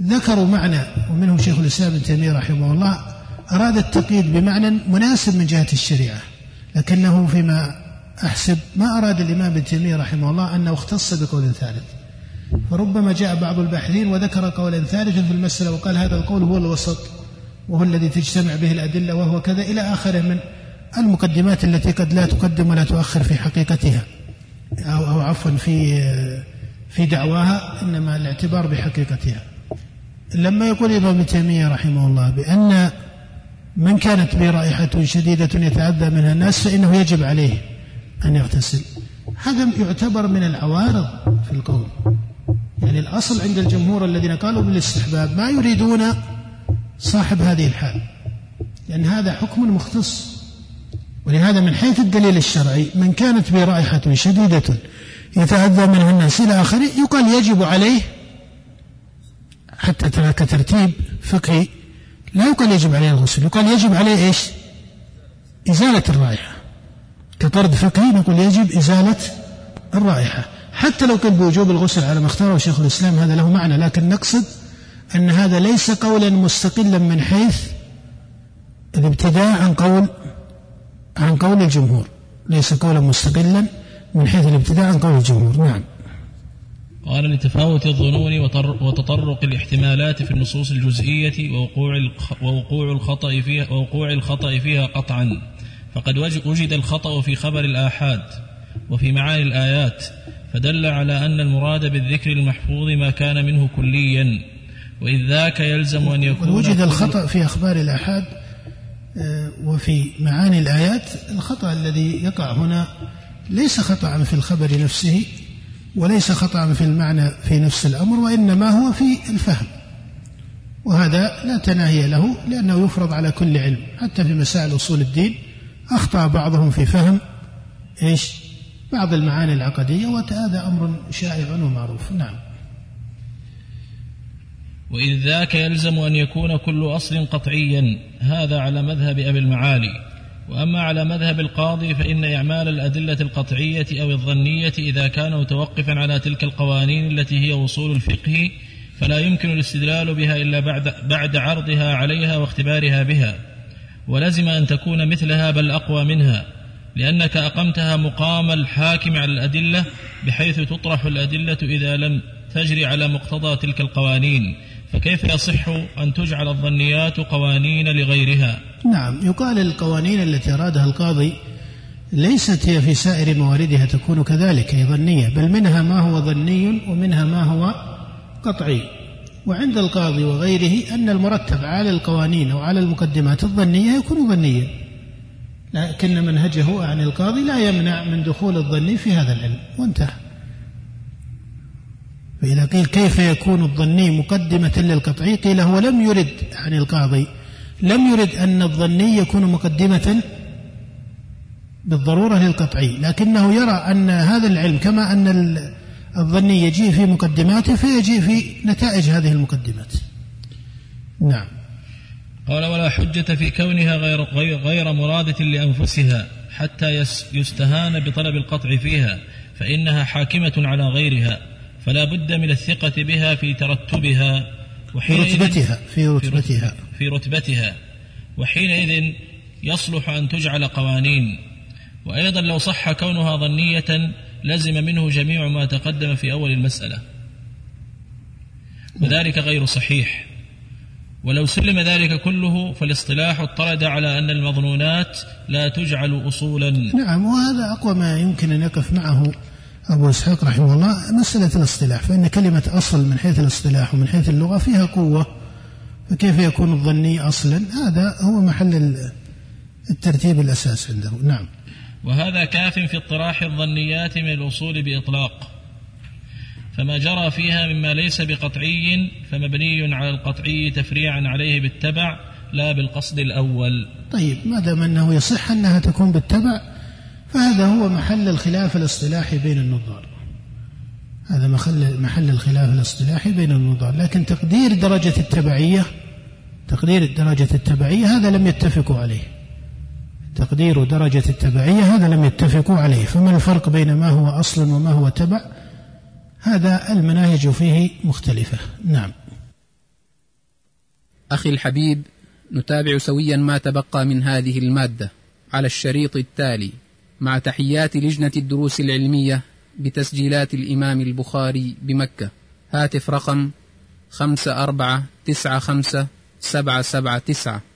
ذكروا معنى، ومنهم شيخ الإسلام ابن تيمية رحمه الله، أراد التقييد بمعنى مناسب من جهة الشريعة، لكنه فيما أحسب ما أراد الإمام ابن تيمية رحمه الله أنه اختص بقول ثالث، فربما جاء بعض الباحثين وذكر قولا ثالثا في المسألة وقال هذا القول هو الوسط وهو الذي تجتمع به الأدلة وهو كذا إلى آخره من المقدمات التي قد لا تقدم ولا تؤخر في حقيقتها أو, أو عفوا في في دعواها، إنما الاعتبار بحقيقتها. لما يقول ابن تيمية رحمه الله بأن من كانت برائحة شديدة يتأذى منها الناس فإنه يجب عليه أن يغتسل، هذا يعتبر من العوارض في القول. يعني الأصل عند الجمهور الذين قالوا بالاستحباب ما يريدون صاحب هذه الحال، لأن هذا حكم مختص، ولهذا من حيث الدليل الشرعي من كانت برائحة شديدة يتأذى منها الناس إلى آخره يقال يجب عليه، حتى ترى كترتيب فقهي لا يقال يجب عليه الغسل، يقال يجب عليه إيش؟ إزالة الرائحة، كطرد فقهي نقول يجب إزالة الرائحة. حتى لو كان بوجوب الغسل على ما اختاره شيخ الإسلام هذا له معنى، لكن نقصد أن هذا ليس قولا مستقلا من حيث الابتداء عن قول عن قول الجمهور، ليس قولا مستقلا من حيث الابتداء عن قول الجمهور. نعم. قال لتفاوت الظنون وتطرق الاحتمالات في النصوص الجزئية ووقوع ووقوع الخطأ فيها ووقوع الخطأ فيها قطعا، فقد وجد الخطأ في خبر الآحاد وفي معاني الآيات، فدل على أن المراد بالذكر المحفوظ ما كان منه كليا، وإذ ذاك يلزم أن يكون وجد الخطأ في أخبار الآحاد وفي معاني الآيات. الخطأ الذي يقع هنا ليس خطأ في الخبر نفسه وليس خطأ في المعنى في نفس الأمر، وإنما هو في الفهم، وهذا لا تناهي له لأنه يفرض على كل علم. حتى في مسائل أصول الدين أخطأ بعضهم في فهم إيش؟ بعض المعاني العقدية، وهذا أمر شائع ومعروف. نعم. وإذ ذاك يلزم أن يكون كل أصل قطعيا، هذا على مذهب أبي المعالي. وأما على مذهب القاضي فإن إعمال الأدلة القطعية أو الظنية إذا كان متوقفا على تلك القوانين التي هي وصول الفقه فلا يمكن الاستدلال بها إلا بعد, بعد عرضها عليها واختبارها بها، ولزم أن تكون مثلها بل أقوى منها، لأنك أقمتها مقام الحاكم على الأدلة بحيث تطرح الأدلة إذا لم تجري على مقتضى تلك القوانين، فكيف يصح أن تجعل الظنيات قوانين لغيرها؟ نعم. يقال القوانين التي أرادها القاضي ليست هي في سائر مواردها تكون كذلك أي ظنية، بل منها ما هو ظني ومنها ما هو قطعي. وعند القاضي وغيره أن المرتب على القوانين وعلى المقدمات الظنية يكون ظنيا، لكن منهجه عن القاضي لا يمنع من دخول الظني في هذا العلم، وانتهى. فإذا قيل كيف يكون الظني مقدمة للقطعي، قيل هو لم يرد عن القاضي لم يرد أن الظني يكون مقدمة بالضرورة للقطعي، لكنه يرى أن هذا العلم كما أن الظني يجي في مقدماته فيجي في نتائج هذه المقدمات. نعم. قال ولا حجة في كونها غير, غير, غير مرادة لأنفسها حتى يستهان بطلب القطع فيها، فإنها حاكمة على غيرها، فلا بد من الثقة بها في ترتبها رتبتها في رتبتها في رتبتها وحينئذ يصلح أن تجعل قوانين. وأيضا لو صح كونها ظنية لزم منه جميع ما تقدم في أول المسألة، وذلك غير صحيح. ولو سلم ذلك كله فالاصطلاح اطرد على أن المظنونات لا تجعل أصولا. نعم. وهذا أقوى ما يمكن أن يقف معه أبو إسحاق رحمه الله مسألة الاصطلاح، فإن كلمة أصل من حيث الاصطلاح ومن حيث اللغة فيها قوة، فكيف يكون الظني أصلا؟ هذا هو محل الترتيب الأساس عنده. نعم. وهذا كاف في اطراح الظنيات من الوصول بإطلاق، فما جرى فيها مما ليس بقطعي فمبني على القطعي تفريعا عليه بالتبع لا بالقصد الأول. طيب، ما دام أنه يصح أنها تكون بالتبع فهذا هو محل الخلاف الاصطلاحي بين النظار، هذا محل الخلاف الاصطلاحي بين النظار، لكن تقدير درجة التبعية تقدير درجة التبعية هذا لم يتفقوا عليه، تقدير درجة التبعية هذا لم يتفقوا عليه، فما الفرق بين ما هو أصل وما هو تبع؟ هذا المناهج فيه مختلفة. نعم. أخي الحبيب، نتابع سويا ما تبقى من هذه المادة على الشريط التالي مع تحيات لجنة الدروس العلمية بتسجيلات الإمام البخاري بمكة. هاتف رقم خمسة أربعة تسعة خمسة سبعة سبعة تسعة.